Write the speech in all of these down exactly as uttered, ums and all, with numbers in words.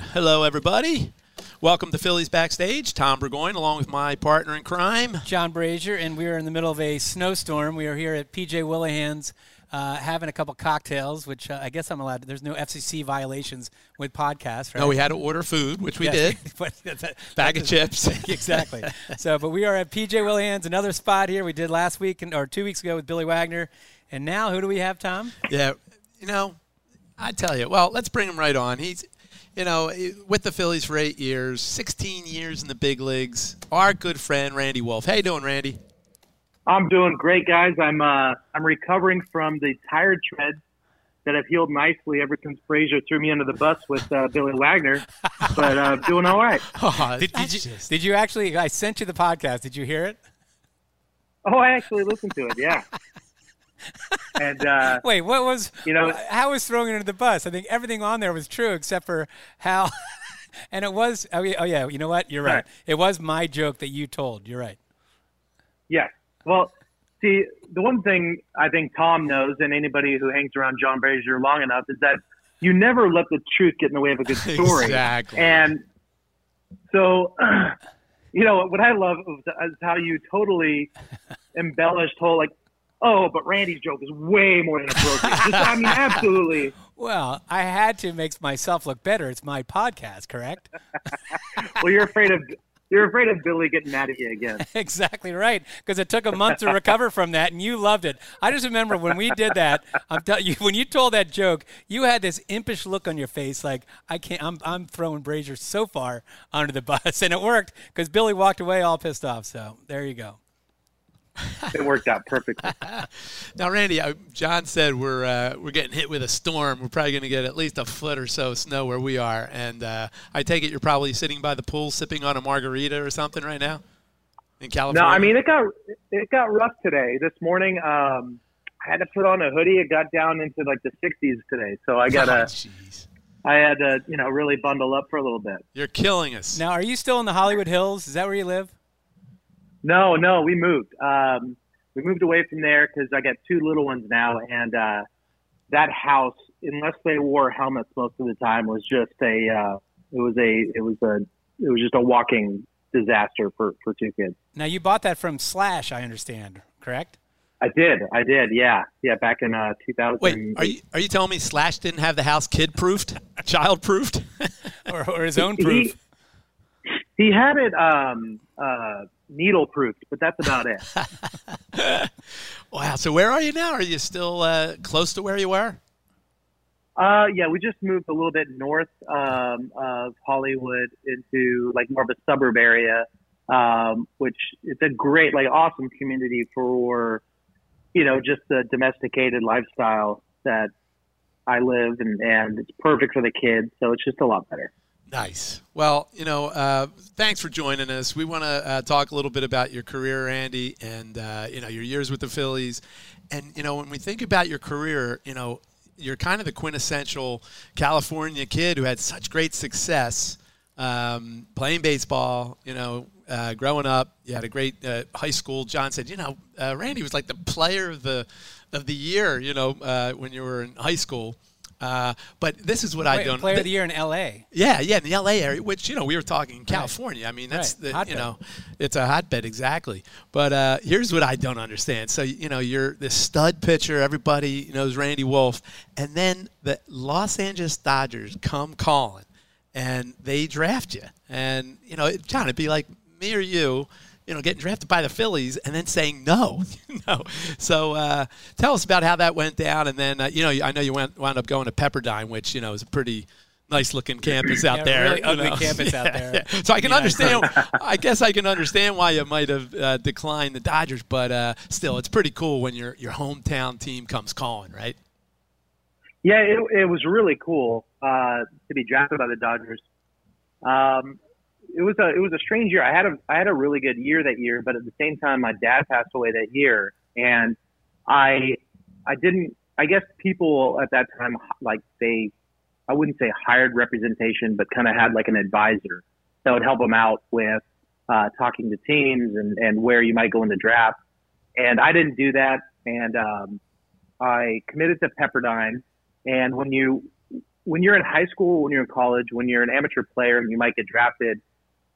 hello, everybody. Welcome to Phillies Backstage. Tom Burgoyne, along with my partner in crime, John Brazier, and we are in the middle of a snowstorm. We are here at P J. Whelihan's uh, having a couple cocktails, which uh, I guess I'm allowed to. There's no F C C violations with podcasts, right? No, we had to order food, which we yes. did. but that's a, Bag of chips. Exactly. So, but we are at P J. Whelihan's, another spot here we did last week and, or two weeks ago with Billy Wagner. And now, who do we have, Tom? Yeah, you know, I tell you. Well, let's bring him right on. He's... You know, with the Phillies for eight years, sixteen years in the big leagues, our good friend Randy Wolf. How you doing, Randy? I'm doing great, guys. I'm uh, I'm recovering from the tired treads that have healed nicely ever since Brazier threw me under the bus with uh, Billy Wagner, but I'm uh, doing all right. Oh, did, did, you, did you actually – I sent you the podcast. Did you hear it? Oh, I actually listened to it, yeah. And uh, wait, what was you know? How was throwing it under the bus? I think everything on there was true except for how. And it was. Oh yeah, you know what? You're right. right. It was my joke that you told. You're right. Yeah. Well, see, the one thing I think Tom knows, and anybody who hangs around John Brazier long enough, is that you never let the truth get in the way of a good story. Exactly. And so, you know what I love is how you totally embellished whole like. Oh, but Randy's joke is way more than appropriate. Just, I mean, absolutely. Well, I had to make myself look better. It's my podcast, correct? Well, you're afraid of you're afraid of Billy getting mad at you again. Exactly right, because it took a month to recover from that, and you loved it. I just remember when we did that. I'm tell- you, when you told that joke, you had this impish look on your face, like I can't. I'm I'm throwing Brazier so far under the bus, and it worked because Billy walked away all pissed off. So there you go. It worked out perfectly. Now, Randy, uh, John said we're uh, we're getting hit with a storm. We're probably going to get at least a foot or so of snow where we are. And uh, I take it you're probably sitting by the pool sipping on a margarita or something right now in California. No, I mean, it got it got rough today. This morning, um, I had to put on a hoodie. It got down into like the sixties today. So I got a – I had to, you know, really bundle up for a little bit. You're killing us. Now, are you still in the Hollywood Hills? Is that where you live? No, no, we moved. Um, we moved away from there because I got two little ones now, and uh, that house, unless they wore helmets most of the time, was just a uh, it was a it was a it was just a walking disaster for, for two kids. Now you bought that from Slash, I understand, correct? I did, I did, yeah, yeah. Back in uh, two thousand. Wait, are you are you telling me Slash didn't have the house kid proofed, child proofed, or, or his own proof? He, he had it. Um, uh, Needle proofed, but that's about it. Wow. So where are you now? Are you still uh, close to where you were? Uh, yeah, we just moved a little bit north um, of Hollywood into like more of a suburb area, um, which it's a great, like, awesome community for, you know, just the domesticated lifestyle that I live, and and it's perfect for the kids. So it's just a lot better. Nice. Well, you know, uh, thanks for joining us. We want to uh, talk a little bit about your career, Randy, and, uh, you know, your years with the Phillies. And, you know, when we think about your career, you know, you're kind of the quintessential California kid who had such great success um, playing baseball, you know, uh, growing up. You had a great uh, high school. John said, you know, uh, Randy was like the player of the, of the year, you know, uh, when you were in high school. Uh, but this is what Wait, I don't. Player th- of the year in L A. Yeah, yeah, in the L A area, which, you know, we were talking California. Right. I mean, that's right. the hotbed. You know, it's a hotbed, exactly. But uh, here's what I don't understand. So, you know, you're this stud pitcher. Everybody knows Randy Wolf, and then the Los Angeles Dodgers come calling, and they draft you. And, you know, John, it'd be like me or you you know, getting drafted by the Phillies and then saying no. no. So uh, tell us about how that went down. And then, uh, you know, I know you went wound up going to Pepperdine, which, you know, is a pretty nice-looking campus out yeah, there. Really ugly know. campus yeah, out there. Yeah. So I can yeah. understand. I guess I can understand why you might have uh, declined the Dodgers, but uh, still, it's pretty cool when your your hometown team comes calling, right? Yeah, it, it was really cool uh, to be drafted by the Dodgers. Um, it was a it was a strange year. I had a I had a really good year that year, but at the same time, my dad passed away that year, and I I didn't. I guess people at that time, like they. I wouldn't say hired representation, but kind of had like an advisor that would help them out with uh, talking to teams and, and where you might go in the draft. And I didn't do that. And um, I committed to Pepperdine. And when you when you're in high school, when you're in college, when you're an amateur player and you might get drafted,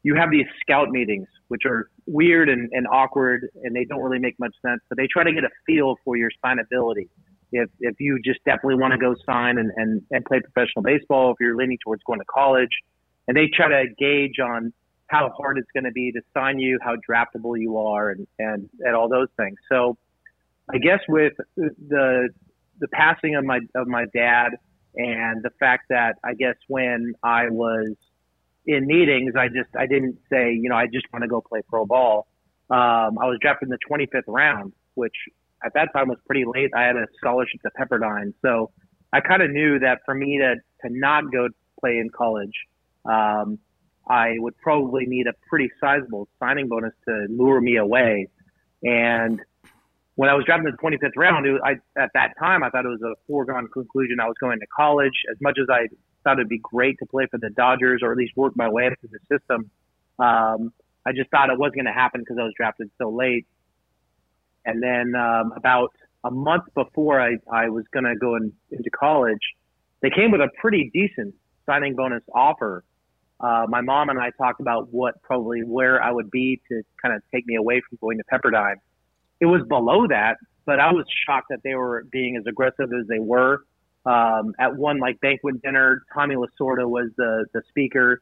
you have these scout meetings, which are weird and, and awkward, and they don't really make much sense. But they try to get a feel for your signability. If if you just definitely want to go sign and, and, and play professional baseball, if you're leaning towards going to college, and they try to gauge on how hard it's going to be to sign you, how draftable you are, and, and, and all those things. So I guess with the the passing of my of my dad and the fact that I guess when I was in meetings, I just I didn't say, you know, I just want to go play pro ball. Um, I was drafted in the twenty-fifth round, which at that time was pretty late. I had a scholarship to Pepperdine. So I kind of knew that for me to, to not go play in college, um, I would probably need a pretty sizable signing bonus to lure me away. And when I was drafted in the twenty-fifth round, it was, I, at that time, I thought it was a foregone conclusion I was going to college. As much as I thought it'd be great to play for the Dodgers or at least work my way up through the system, um, I just thought it wasn't going to happen because I was drafted so late. And then um, about a month before I, I was going to go in, into college, they came with a pretty decent signing bonus offer. Uh, my mom and I talked about what probably where I would be to kind of take me away from going to Pepperdine. It was below that, but I was shocked that they were being as aggressive as they were. Um, at one like banquet dinner, Tommy Lasorda was the, the speaker.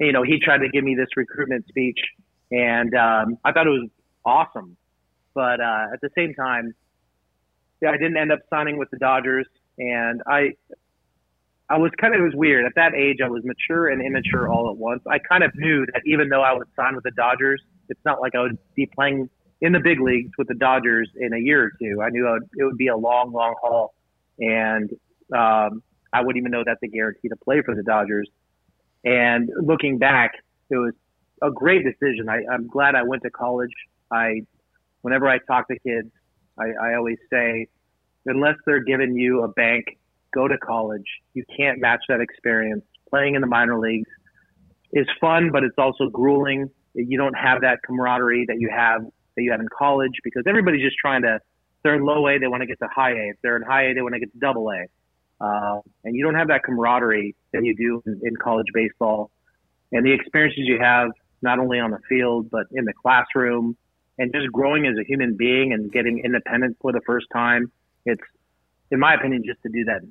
You know, he tried to give me this recruitment speech, and um, I thought it was awesome. But uh, at the same time, yeah, I didn't end up signing with the Dodgers, and I, I was kind of it was weird at that age. I was mature and immature all at once. I kind of knew that even though I would sign with the Dodgers, it's not like I would be playing in the big leagues with the Dodgers in a year or two. I knew I would, it would be a long, long haul, and um, I wouldn't even know that's a guarantee to play for the Dodgers. And looking back, it was a great decision. I, I'm glad I went to college. I Whenever I talk to kids, I, I always say, unless they're giving you a bank, go to college. You can't match that experience. Playing in the minor leagues is fun, but it's also grueling. You don't have that camaraderie that you have that you have in college because everybody's just trying to. If they're in low A, they want to get to high A. If they're in high A, they want to get to double A. Uh, and you don't have that camaraderie that you do in, in college baseball, and the experiences you have not only on the field but in the classroom. And just growing as a human being and getting independent for the first time, it's, in my opinion, just to do that.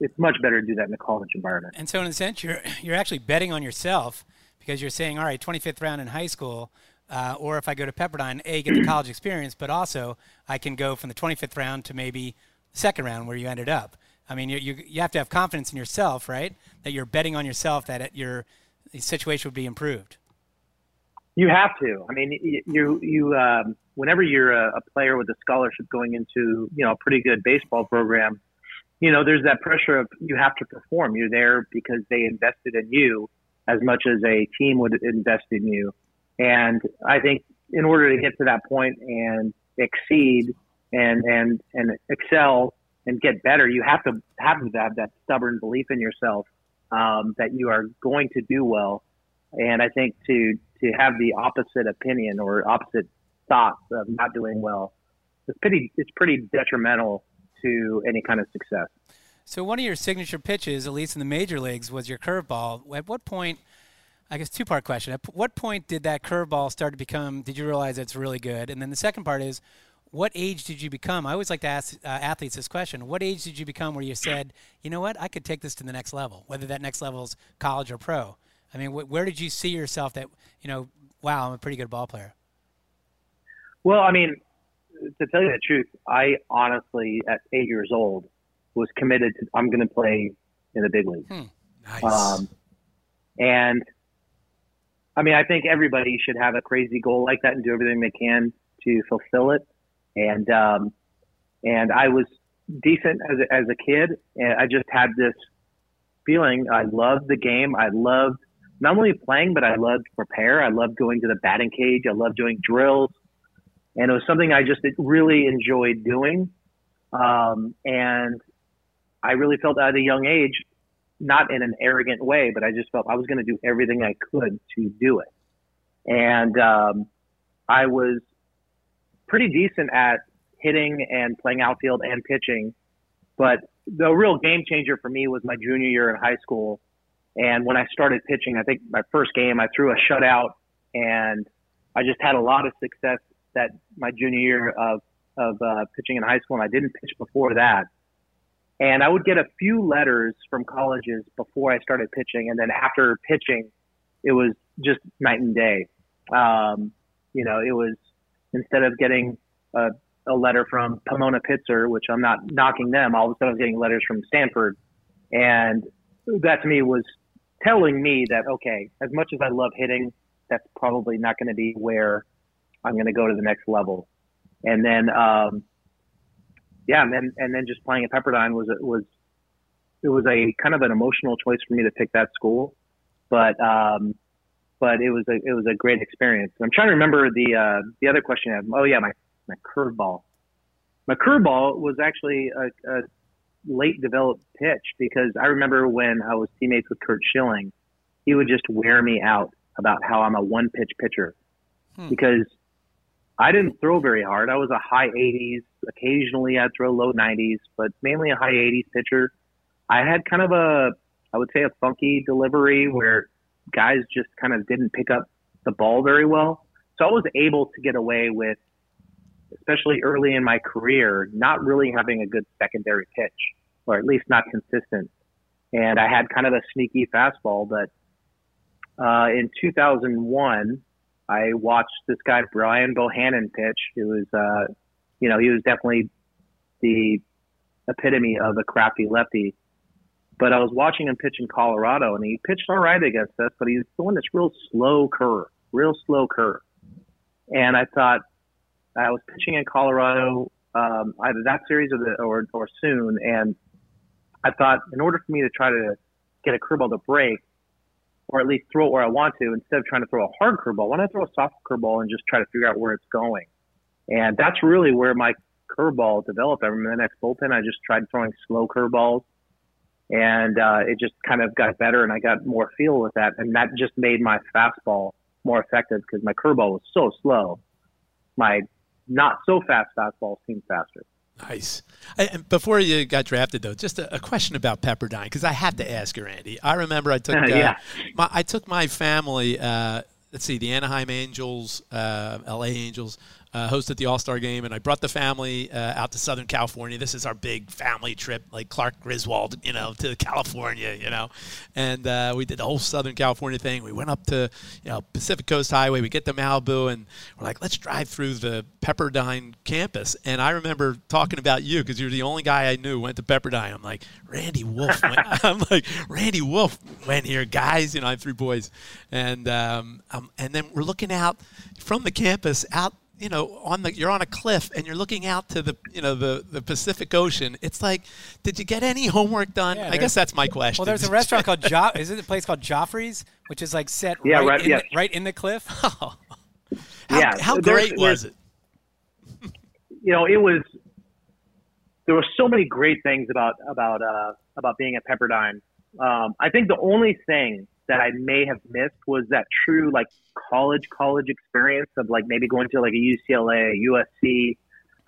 It's much better to do that in a college environment. And so in a sense, you're, you're actually betting on yourself because you're saying, all right, twenty-fifth round in high school, uh, or if I go to Pepperdine, A, get the college experience, but also I can go from the twenty-fifth round to maybe the second round where you ended up. I mean, you, you, you have to have confidence in yourself, right, that you're betting on yourself that it, your situation would be improved. You have to. I mean, you, you, um, whenever you're a, a player with a scholarship going into, you know, a pretty good baseball program, you know, there's that pressure of you have to perform. You're there because they invested in you as much as a team would invest in you. And I think in order to get to that point and exceed and, and, and excel and get better, you have to have to have that stubborn belief in yourself, um, that you are going to do well. And I think to, to have the opposite opinion or opposite thoughts of not doing well, it's pretty, it's pretty detrimental to any kind of success. So one of your signature pitches, at least in the major leagues, was your curveball. At what point, I guess two-part question, at what point did that curveball start to become, did you realize it's really good? And then the second part is, what age did you become? I always like to ask uh, athletes this question. What age did you become where you said, you know what, I could take this to the next level, whether that next level is college or pro? I mean, wh- where did you see yourself that, you know, wow, I'm a pretty good ball player? Well, I mean, to tell you the truth, I honestly, at eight years old, was committed to, I'm going to play in the big leagues. Hmm. Nice. Um, and, I mean, I think everybody should have a crazy goal like that and do everything they can to fulfill it. And um, and I was decent as a, as a kid, and I just had this feeling. I loved the game. I loved not only playing, but I loved to prepare. I loved going to the batting cage. I loved doing drills. And it was something I just really enjoyed doing. Um, and I really felt at a young age, not in an arrogant way, but I just felt I was going to do everything I could to do it. And um, I was pretty decent at hitting and playing outfield and pitching. But the real game changer for me was my junior year in high school. And when I started pitching, I think my first game, I threw a shutout, and I just had a lot of success that my junior year of, of uh, pitching in high school, and I didn't pitch before that. And I would get a few letters from colleges before I started pitching, and then after pitching, it was just night and day. Um, you know, it was, instead of getting a, a letter from Pomona Pitzer, which I'm not knocking them, all of a sudden I was getting letters from Stanford. And that to me was telling me that, okay, as much as I love hitting, that's probably not going to be where I'm going to go to the next level. And then, um, yeah, and then, and then just playing at Pepperdine was was it was a kind of an emotional choice for me to pick that school, but um, but it was a it was a great experience. And I'm trying to remember the uh, the other question. I had. Oh yeah, my my curveball. My curveball was actually a, a late developed pitch, because I remember when I was teammates with Kurt Schilling, he would just wear me out about how I'm a one pitch pitcher, hmm. because I didn't throw very hard. I was a high eighties. Occasionally I'd throw low nineties, but mainly a high eighties pitcher. I had kind of a, I would say a funky delivery where guys just kind of didn't pick up the ball very well. So I was able to get away with, especially early in my career, not really having a good secondary pitch, or at least not consistent. And I had kind of a sneaky fastball, but uh, in two thousand one, I watched this guy, Brian Bohannon, pitch. It was, uh, you know, he was definitely the epitome of a crappy lefty. But I was watching him pitch in Colorado, and he pitched all right against us, but he was throwing this real slow curve, real slow curve. And I thought, I was pitching in Colorado um, either that series or, the, or or soon, and I thought in order for me to try to get a curveball to break, or at least throw it where I want to, instead of trying to throw a hard curveball, why not throw a soft curveball and just try to figure out where it's going? And that's really where my curveball developed. I remember the next bullpen, I just tried throwing slow curveballs, and uh, it just kind of got better, and I got more feel with that, and that just made my fastball more effective because my curveball was so slow. My not-so-fast fastball seemed faster. Nice. And before you got drafted, though, just a, a question about Pepperdine, because I had to ask you, Andy. I remember I took uh, yeah. my, I took my family, uh, let's see, the Anaheim Angels, uh, L A Angels, uh, hosted the All-Star Game, and I brought the family uh, out to Southern California. This is our big family trip, like Clark Griswold, you know, to California, you know. And uh, we did the whole Southern California thing. We went up to, you know, Pacific Coast Highway. We get to Malibu, and we're like, let's drive through the Pepperdine campus. And I remember talking about you, because you're the only guy I knew went to Pepperdine. I'm like, Randy Wolf. I'm like, Randy Wolf went here, guys. You know, I have three boys. And, um, um, and then we're looking out from the campus out, you know, on the you're on a cliff and you're looking out to the, you know, the, the Pacific Ocean. It's like, did you get any homework done? Yeah, I guess that's my question. Well, there's a restaurant called jo- is it a place called Joffrey's, which is like set yeah, right, right, in yeah. the, right in the cliff. Oh. How, yeah, how great there, was it? You know, it was. There were so many great things about about uh, about being at Pepperdine. Um, I think the only thing that I may have missed was that true like college college experience of like maybe going to like a U C L A, U S C.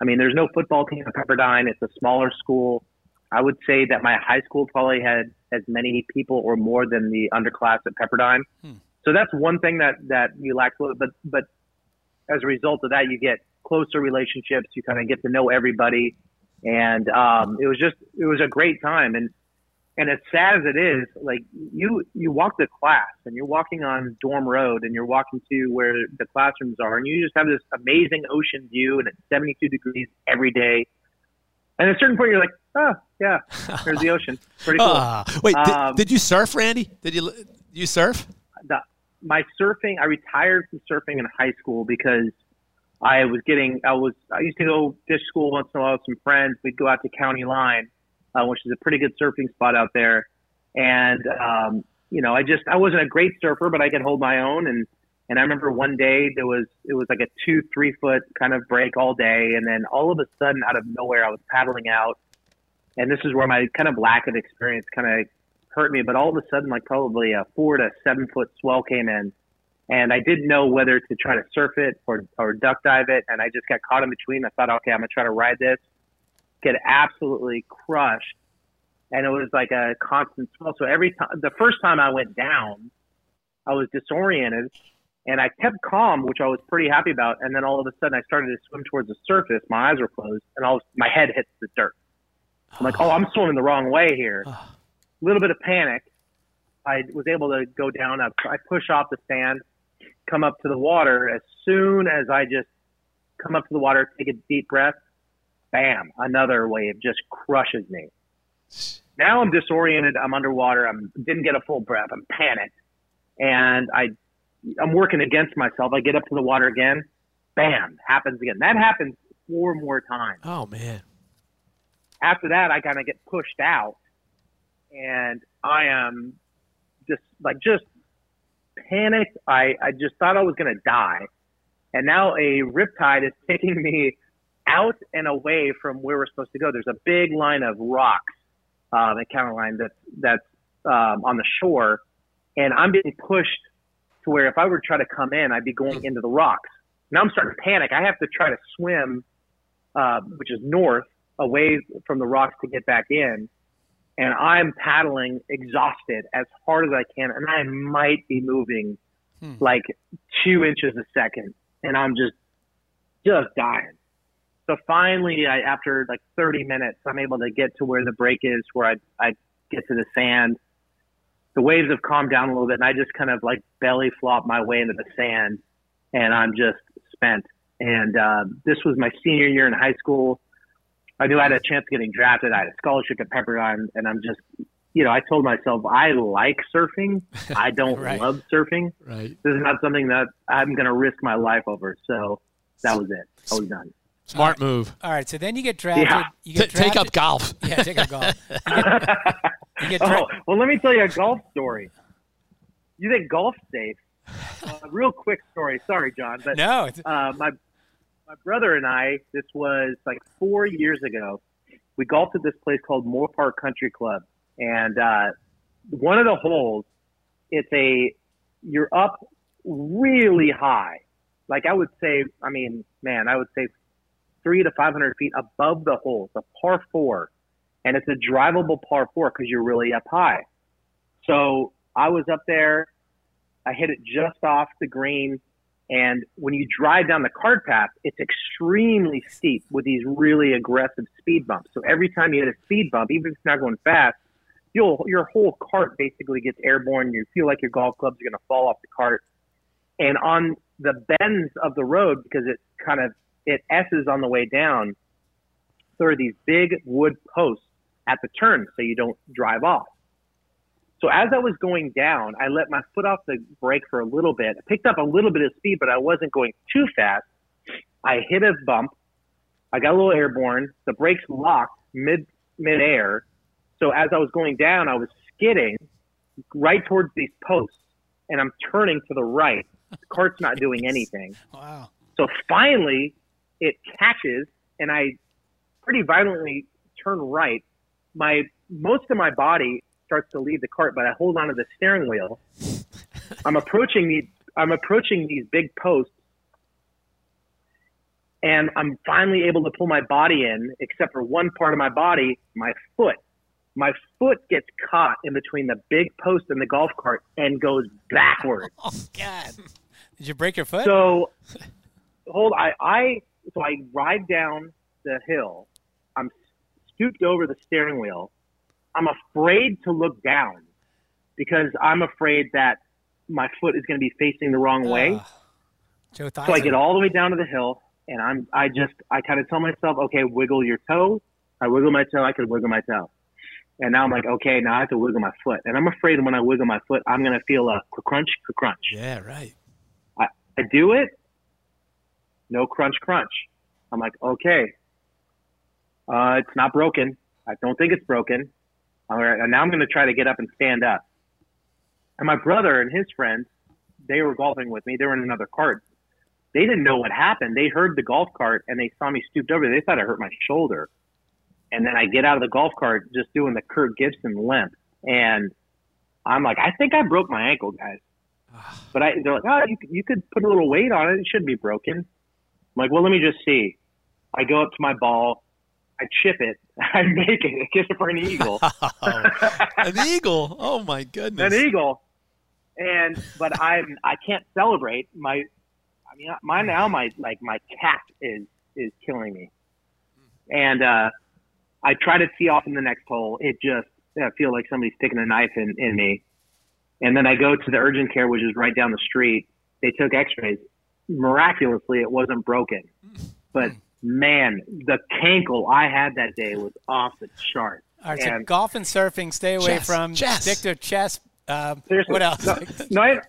I mean, there's no football team at Pepperdine. It's a smaller school. I would say that my high school probably had as many people or more than the underclass at Pepperdine. Hmm. So that's one thing that, that you lack. But but as a result of that, you get closer relationships. You kind of get to know everybody, and um, it was just it was a great time. And And as sad as it is, like you, you walk the class and you're walking on Dorm Road and you're walking to where the classrooms are and you just have this amazing ocean view and it's seventy-two degrees every day. And at a certain point, you're like, oh, yeah, there's the ocean. Pretty cool. Uh, wait, um, did, did you surf, Randy? Did you you surf? The, my surfing, I retired from surfing in high school because I was getting, I was, I used to go fish school once in a while with some friends. We'd go out to County Line, uh, which is a pretty good surfing spot out there. And, um, you know, I just, I wasn't a great surfer, but I could hold my own. And, and I remember one day there was, it was like a two, three foot kind of break all day. And then all of a sudden out of nowhere, I was paddling out. And this is where my kind of lack of experience kind of hurt me. But all of a sudden, like probably a four to seven foot swell came in. And I didn't know whether to try to surf it or, or duck dive it. And I just got caught in between. I thought, okay, I'm going to try to ride this. Get absolutely crushed. And it was like a constant swell. So every time, the first time I went down, I was disoriented. And I kept calm, which I was pretty happy about. And then all of a sudden, I started to swim towards the surface. My eyes were closed. And all my head hits the dirt. I'm like, oh, I'm swimming the wrong way here. A little bit of panic. I was able to go down. I, I push off the sand, come up to the water. As soon as I just come up to the water, take a deep breath, bam, another wave just crushes me. Now I'm disoriented. I'm underwater. I didn't get a full breath. I'm panicked. And I, I'm working against myself. I get up to the water again. Bam, happens again. That happens four more times. Oh, man. After that, I kind of get pushed out, and I am just like just panicked. I, I just thought I was going to die, and now a riptide is taking me out and away from where we're supposed to go. There's a big line of rocks um, at County Line that's, that's um, on the shore, and I'm being pushed to where if I were to try to come in, I'd be going into the rocks. Now I'm starting to panic. I have to try to swim, uh, which is north, away from the rocks to get back in. And I'm paddling exhausted as hard as I can. And I might be moving hmm. like two inches a second. And I'm just, just dying. So finally, I, after like thirty minutes, I'm able to get to where the break is, where I, I get to the sand. The waves have calmed down a little bit. And I just kind of like belly flop my way into the sand. And I'm just spent. And uh, this was my senior year in high school. I knew I had a chance of getting drafted. I had a scholarship at Pepperdine, and I'm just, you know, I told myself I like surfing. I don't right. love surfing. Right. This is not something that I'm going to risk my life over. So that was it. I was done. Smart All right. move. All right. So then you get drafted. Yeah. You get T- drafted. Take up golf. Yeah, take up golf. You get, you get dra- oh, well, let me tell you a golf story. You think golf's safe? Uh, real quick story. Sorry, John. But no. It's- uh, my. My brother and I, this was like four years ago, we golfed at this place called Moorpark Country Club. And uh, one of the holes, it's a, you're up really high. Like I would say, I mean, man, I would say three to five hundred feet above the hole. It's a par four. And it's a drivable par four because you're really up high. So I was up there. I hit it just off the green. And when you drive down the cart path, it's extremely steep with these really aggressive speed bumps. So every time you hit a speed bump, even if it's not going fast, you'll, your whole cart basically gets airborne. You feel like your golf clubs are going to fall off the cart. And on the bends of the road, because it kind of, it S's on the way down, there are these big wood posts at the turn so you don't drive off. So as I was going down, I let my foot off the brake for a little bit. I picked up a little bit of speed, but I wasn't going too fast. I hit a bump. I got a little airborne. The brakes locked mid mid-air. So as I was going down, I was skidding right towards these posts, and I'm turning to the right. The cart's not doing anything. Wow. So finally, it catches, and I pretty violently turn right. My most of my body starts to leave the cart, but I hold onto the steering wheel. I'm approaching these, I'm approaching these big posts, and I'm finally able to pull my body in, except for one part of my body, my foot. My foot gets caught in between the big post and the golf cart and goes backwards. Oh, God. Did you break your foot? So, hold, I, I, so I ride down the hill. I'm scooped over the steering wheel. I'm afraid to look down because I'm afraid that my foot is going to be facing the wrong way. Uh, Joe Theisen. So I get all the way down to the hill, and I'm I just I kind of tell myself, okay, wiggle your toe. I wiggle my toe. I could wiggle my toe. And now I'm like, okay, now I have to wiggle my foot. And I'm afraid when I wiggle my foot, I'm going to feel a crunch, crunch. Yeah, right. I, I do it. No crunch, crunch. I'm like, okay, uh, it's not broken. I don't think it's broken. All right, and now I'm going to try to get up and stand up. And my brother and his friends, they were golfing with me. They were in another cart. They didn't know what happened. They heard the golf cart, and they saw me stooped over. They thought I hurt my shoulder. And then I get out of the golf cart just doing the Kirk Gibson limp. And I'm like, I think I broke my ankle, guys. But I, they're like, oh, you, you could put a little weight on it. It shouldn't be broken. I'm like, well, let me just see. I go up to my ball. I chip it. I make it. I get it for an eagle. An eagle? Oh, my goodness. An eagle. And But I'm, I can't celebrate. My, I mean, my now my, like, my cat is, is killing me. And uh I try to tee off in the next hole. It just, I feel like somebody's sticking a knife in, in me. And then I go to the urgent care, which is right down the street. They took x-rays. Miraculously, it wasn't broken. But, man, the cankle I had that day was off the chart. All right, and so golf and surfing, stay away chess, from. Chess. Stick to chess. Um, Seriously. What else? No, no I,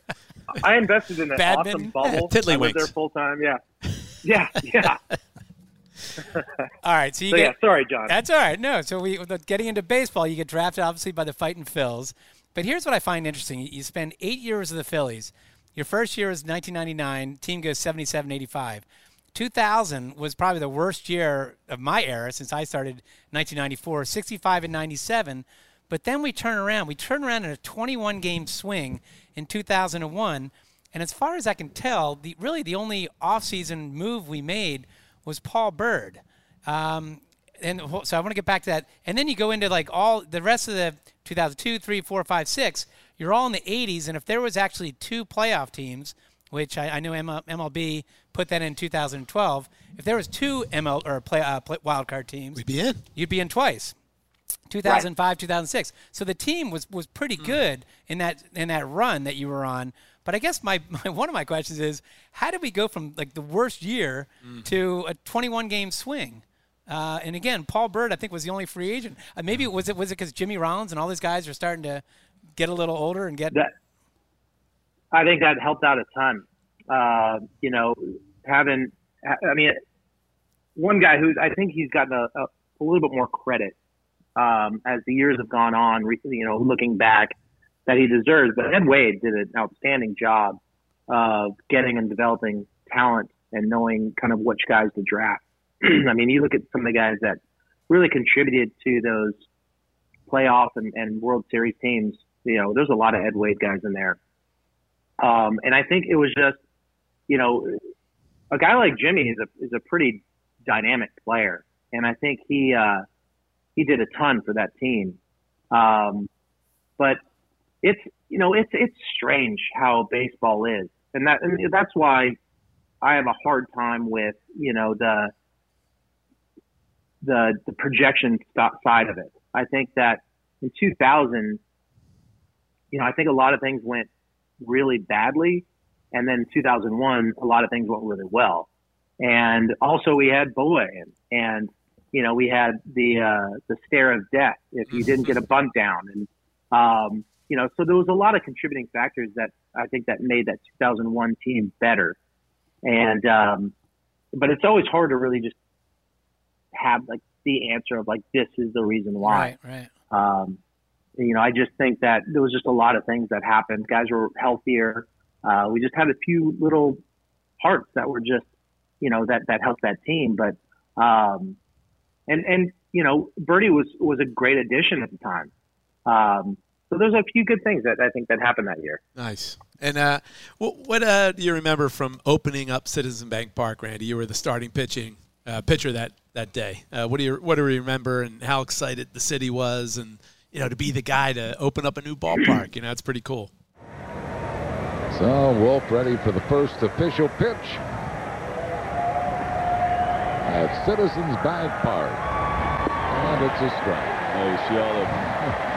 I invested in that Badminton? Awesome bubble. Yeah, tiddlywinks. I was there full time, yeah. Yeah, yeah. All right, so you so get, yeah, sorry, John. That's all right. No, so we getting into baseball, you get drafted obviously by the Fightin' Phils. But here's what I find interesting: you spend eight years with the Phillies. Your first year was nineteen ninety-nine. Team goes seventy-seven, eighty-five. two thousand was probably the worst year of my era since I started nineteen ninety-four, sixty-five and ninety-seven. But then we turn around. We turn around in a twenty-one game swing in two thousand one. And as far as I can tell, the really the only offseason move we made was Paul Bird. Um, and so I want to get back to that. And then you go into like all the rest of the two thousand two, three, four, five, six, you're all in the eighties. And if there was actually two playoff teams, which I, I know M L B put that in two thousand twelve, if there was two M L or play, uh, play wildcard teams, we'd be in. You'd be in twice, two thousand five, right. two thousand six. So the team was, was pretty mm. good in that, in that run that you were on. But I guess my, my one of my questions is, how did we go from like the worst year mm. to a twenty-one game swing? Uh, and again, Paul Bird, I think, was the only free agent. Uh, maybe it was it was it because Jimmy Rollins and all these guys are starting to get a little older and get. That, I think that helped out a ton. Uh, you know, having I mean, one guy who I think he's gotten a, a, a little bit more credit um, as the years have gone on. You know, looking back. That he deserves, but Ed Wade did an outstanding job of getting and developing talent and knowing kind of which guys to draft. I mean, you look at some of the guys that really contributed to those playoff and, and World Series teams. You know, there's a lot of Ed Wade guys in there. Um, and I think it was just, you know, a guy like Jimmy is a, is a pretty dynamic player. And I think he, uh, he did a ton for that team. Um, but, It's, you know, it's, it's strange how baseball is. And that, and that's why I have a hard time with, you know, the, the, the projection side of it. I think that in two thousand, you know, I think a lot of things went really badly. And then in two thousand one, a lot of things went really well. And also we had Bowen and, you know, we had the, uh, the stare of death if you didn't get a bunt down. And, um, you know, so there was a lot of contributing factors that I think that made that two thousand one team better. And, um, but it's always hard to really just have like the answer of like, this is the reason why. Right, right. Um, you know, I just think that there was just a lot of things that happened. Guys were healthier. Uh, we just had a few little parts that were just, you know, that, that helped that team. But, um, and, and, you know, Birdie was, was a great addition at the time. Um, So those are a few good things that I think that happened that year. Nice. And uh, what, what uh, do you remember from opening up Citizens Bank Park, Randy? You were the starting pitching uh, pitcher that that day. Uh, what do you what do you remember, and how excited the city was, and you know, to be the guy to open up a new ballpark? You know, it's pretty cool. So Wolf ready for the first official pitch at Citizens Bank Park, and it's a strike. Now you see all the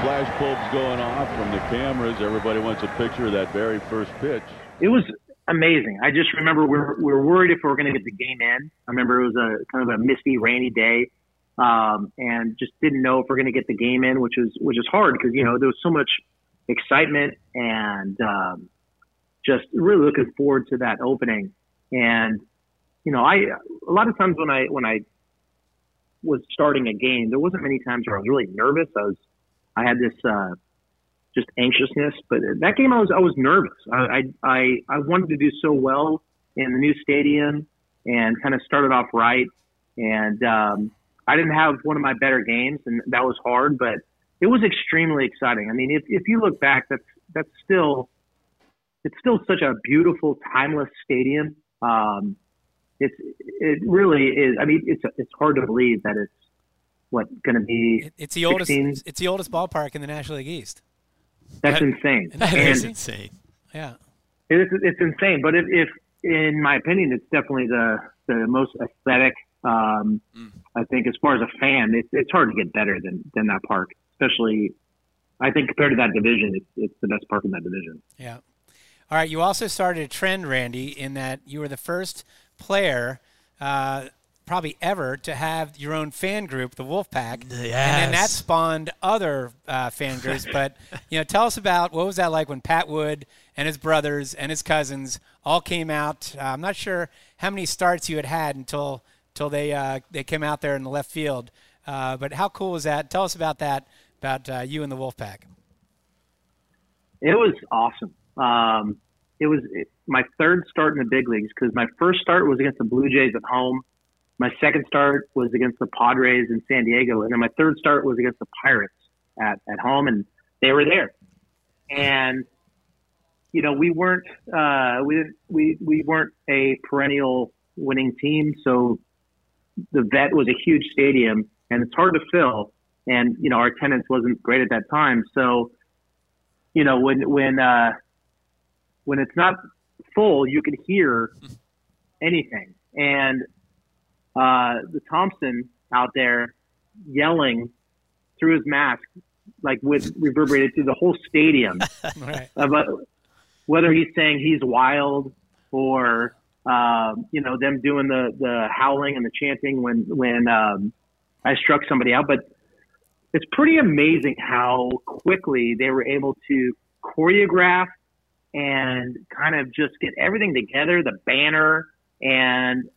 flash bulbs going off from the cameras. Everybody wants a picture of that very first pitch. It was amazing. I just remember we were, we were worried if we were going to get the game in. I remember it was a kind of a misty, rainy day, um, and just didn't know if we were going to get the game in, which is which is hard because, you know, there was so much excitement and um, just really looking forward to that opening. And you know, I a lot of times when I when I was starting a game, there wasn't many times where I was really nervous. I was, I had this uh, just anxiousness. But that game, I was I was nervous. I I I wanted to do so well in the new stadium and kind of started off right. And um, I didn't have one of my better games, and that was hard. But it was extremely exciting. I mean, if if you look back, that's that's still it's still such a beautiful, timeless stadium. Um, It's, it really is. I mean, it's it's hard to believe that it's what's going to be. It's the oldest. sixteen It's the oldest ballpark in the National League East. That's that, insane. That and is insane. Yeah, it's it's insane. But if, if in my opinion, it's definitely the the most aesthetic. Um, mm. I think as far as a fan, it's it's hard to get better than than that park. Especially, I think compared to that division, it's it's the best park in that division. Yeah. All right. You also started a trend, Randy, in that you were the first player uh, probably ever to have your own fan group, the Wolfpack, yes. and then that spawned other uh, fan groups. But you know, tell us about what was that like when Pat Wood and his brothers and his cousins all came out. Uh, I'm not sure how many starts you had had until until they uh, they came out there in the left field. Uh, but how cool was that? Tell us about that, about uh, you and the Wolfpack. It was awesome. Um, it was it, my third start in the big leagues because my first start was against the Blue Jays at home. My second start was against the Padres in San Diego. And then my third start was against the Pirates at, at home, and they were there. And, you know, we weren't, uh, we, didn't, we, we weren't a perennial winning team. So the Vet was a huge stadium and it's hard to fill. And, you know, our attendance wasn't great at that time. So, you know, when, when, uh, when it's not full, you could hear anything. And uh, the Thompson out there yelling through his mask, like with reverberated through the whole stadium, right. about whether he's saying he's wild or um, you know, them doing the, the howling and the chanting when when um, I struck somebody out. But it's pretty amazing how quickly they were able to choreograph and kind of just get everything together, the banner. And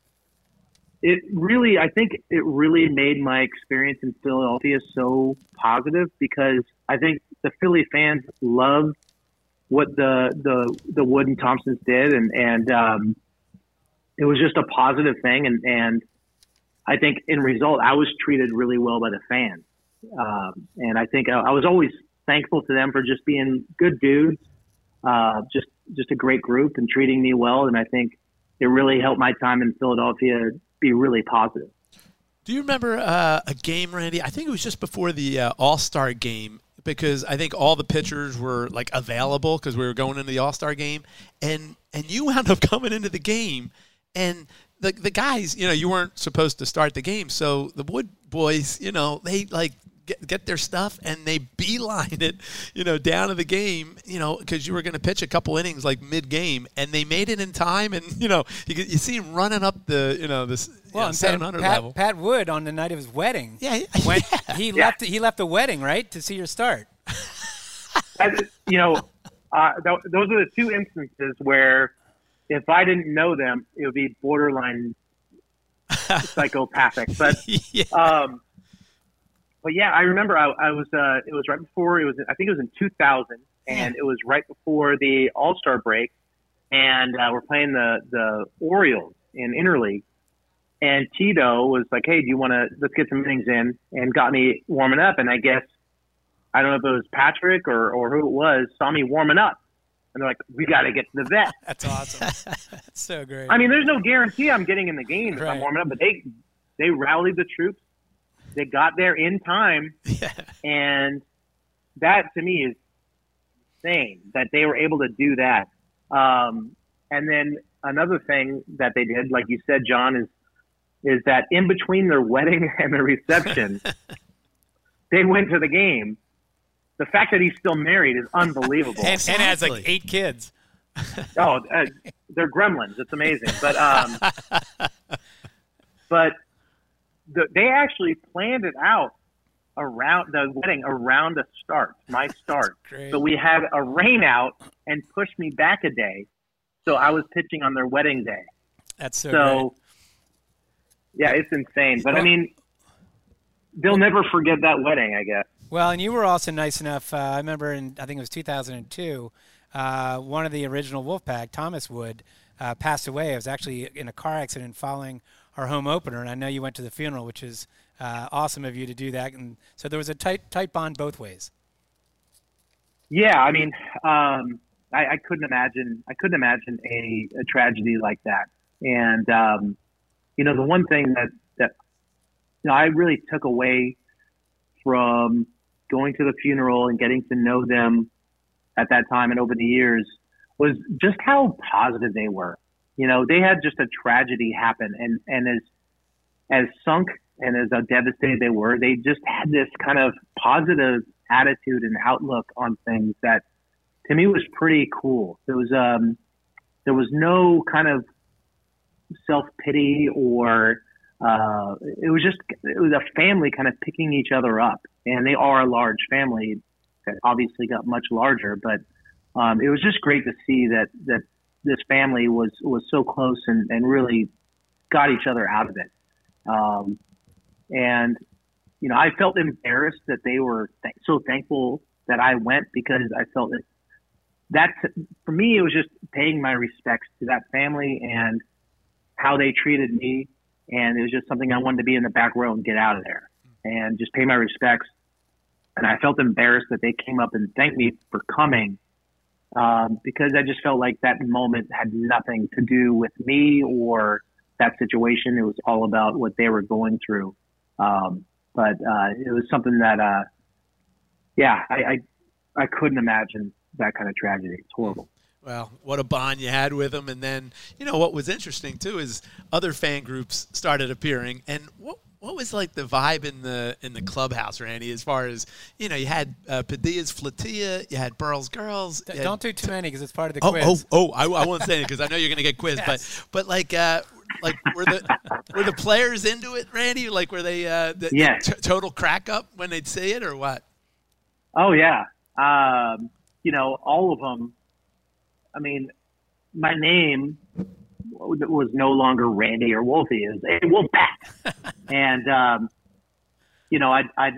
it really, I think it really made my experience in Philadelphia so positive because I think the Philly fans loved what the the, the Wood and Thompsons did. And, and um, it was just a positive thing. And, and I think in result, I was treated really well by the fans. Um, and I think I, I was always thankful to them for just being good dudes. Uh, just just a great group and treating me well, and I think it really helped my time in Philadelphia be really positive. Do you remember uh, a game, Randy? I think it was just before the uh, All-Star game because I think all the pitchers were like available because we were going into the All-Star game, and and you wound up coming into the game, and the the guys, you know, you weren't supposed to start the game, so the Wood boys, you know, they like. Get, get their stuff, and they beeline it, you know, down to the game, you know, because you were going to pitch a couple innings like mid-game, and they made it in time, and, you know, you, you see him running up the, you know, this well, you know, seven hundred Pat, level. Pat Wood on the night of his wedding. Yeah. He, went, yeah. he left He left the wedding, right, to see your start. As, you know, uh, th- those are the two instances where if I didn't know them, it would be borderline psychopathic. But, yeah. um But yeah, I remember I, I was. Uh, it was right before it was. I think it was in two thousand, and it was right before the All-Star break, and uh, we're playing the the Orioles in interleague. And Tito was like, "Hey, do you want to let's get some innings in?" And got me warming up. And I guess I don't know if it was Patrick or or who it was saw me warming up, and they're like, "We got to get to the Vet." That's awesome. That's so great. I mean, there's no guarantee I'm getting in the game if right. I'm warming up, but they they rallied the troops. They got there in time, yeah. and that to me is insane that they were able to do that. Um, and then another thing that they did, like you said, John, is is that in between their wedding and their reception, they went to the game. The fact that he's still married is unbelievable. and, and has like eight kids. oh, uh, they're gremlins. It's amazing. But um, but the, they actually planned it out around the wedding, around a start, my start. So we had a rain out and pushed me back a day. So I was pitching on their wedding day. That's so, so yeah, it's insane. But, well, I mean, they'll never forget that wedding, I guess. Well, and you were also nice enough. Uh, I remember in, I think it was two thousand two, uh, one of the original Wolfpack, Thomas Wood, uh, passed away. I was actually in a car accident following our home opener, and I know you went to the funeral, which is uh, awesome of you to do that. And so there was a tight tight bond both ways. Yeah, I mean, um, I, I couldn't imagine I couldn't imagine a, a tragedy like that. And, um, you know, the one thing that, that you know, I really took away from going to the funeral and getting to know them at that time and over the years was just how positive they were. You know, they had just a tragedy happen, and, and as, as sunk and as devastated they were, they just had this kind of positive attitude and outlook on things that to me was pretty cool. There was, um, there was no kind of self-pity or, uh, it was just, it was a family kind of picking each other up, and they are a large family that obviously got much larger, but, um, it was just great to see that, that this family was, was so close and, and really got each other out of it. Um, and, you know, I felt embarrassed that they were th- so thankful that I went, because I felt that, that for me, it was just paying my respects to that family and how they treated me. And it was just something I wanted to be in the back row and get out of there and just pay my respects. And I felt embarrassed that they came up and thanked me for coming, um, because I just felt like that moment had nothing to do with me or that situation. It was all about what they were going through. Um, but uh, it was something that, uh, yeah, I, I I couldn't imagine that kind of tragedy. It's horrible. Well, what a bond you had with them. And then, you know, what was interesting, too, is other fan groups started appearing. And what what was, like, the vibe in the in the clubhouse, Randy, as far as, you know, you had uh, Padilla's Flotilla, you had Burl's Girls. D- had, don't do too many because it's part of the oh, quiz. Oh, oh, I, I won't say it because I know you're going to get quizzed. Yes. But, but like, uh, like were the were the players into it, Randy? Like, were they uh, the, yes. the t- total crack up when they'd see it or what? Oh, yeah. Um, you know, all of them. I mean, my name was no longer Randy or Wolfie. It was hey, Wolfpack. and, um, you know, I'd, I'd,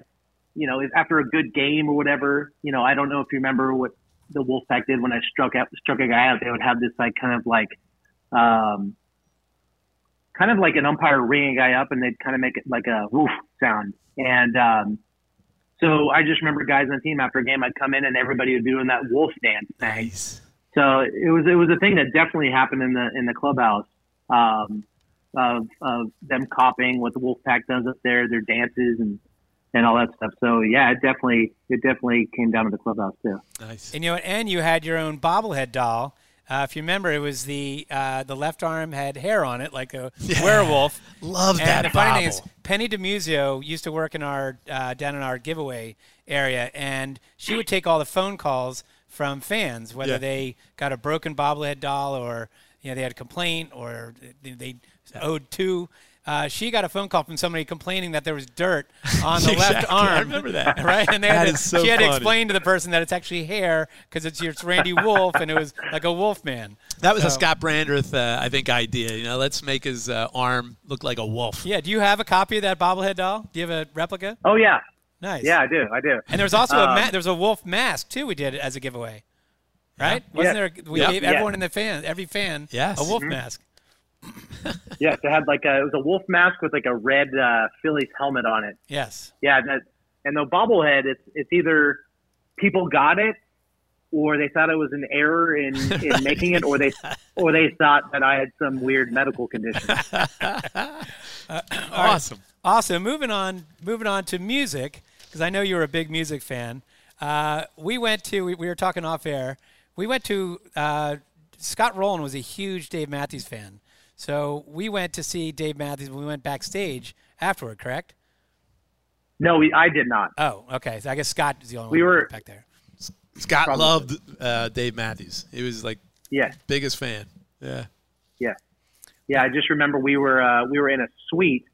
you know, after a good game or whatever, you know, I don't know if you remember what the Wolfpack did when I struck out, struck a guy out. They would have this, like, kind of like, um, kind of like an umpire ringing a guy up, and they'd kind of make it like a woof sound. And, um, so I just remember guys on the team after a game, I'd come in and everybody would be doing that wolf dance thing. Nice. So it was it was a thing that definitely happened in the in the clubhouse, um, of of them copying what the Wolfpack does up there, their dances and, and all that stuff. So yeah, it definitely it definitely came down to the clubhouse too. Nice. And you know, and you had your own bobblehead doll. Uh, if you remember, it was the uh, the left arm had hair on it, like a yeah. werewolf. Love and that. And the funny bobble. thing is, Penny DiMuzio used to work in our uh, down in our giveaway area, and she would take all the phone calls from fans, whether yeah. they got a broken bobblehead doll or, you know, they had a complaint or they owed two. Uh, she got a phone call from somebody complaining that there was dirt on the exactly. left arm. I remember that. Right? And they had to, so she had funny. to explain to the person that it's actually hair because it's, it's Randy Wolf, and it was like a wolf man. That was so. a Scott Brandreth, uh, I think, idea. You know, let's make his uh, arm look like a wolf. Yeah. Do you have a copy of that bobblehead doll? Do you have a replica? Oh, yeah. Nice. Yeah, I do. I do. And there's also um, a ma- there's a wolf mask too. We did it as a giveaway, right? Yeah. Wasn't there? A, we yeah. gave everyone yeah. in the fan, every fan, yes. a wolf mm-hmm. mask. yes, it had like a it was a wolf mask with like a red uh, Phillies helmet on it. Yes. Yeah, that, and the bobblehead, it's it's either people got it, or they thought it was an error in, in making it, or they or they thought that I had some weird medical condition. uh, awesome. Right. Awesome. Moving on, moving on to music, because I know you're a big music fan. Uh, we went to, we, we were talking off air, we went to, uh, Scott Rolen was a huge Dave Matthews fan. So we went to see Dave Matthews, we went backstage afterward, correct? No, we, I did not. Oh, okay. So I guess Scott is the only we one were, back there. Scott probably. loved uh, Dave Matthews. He was like yeah. biggest fan. Yeah. Yeah. Yeah, I just remember we were uh, we were in a suite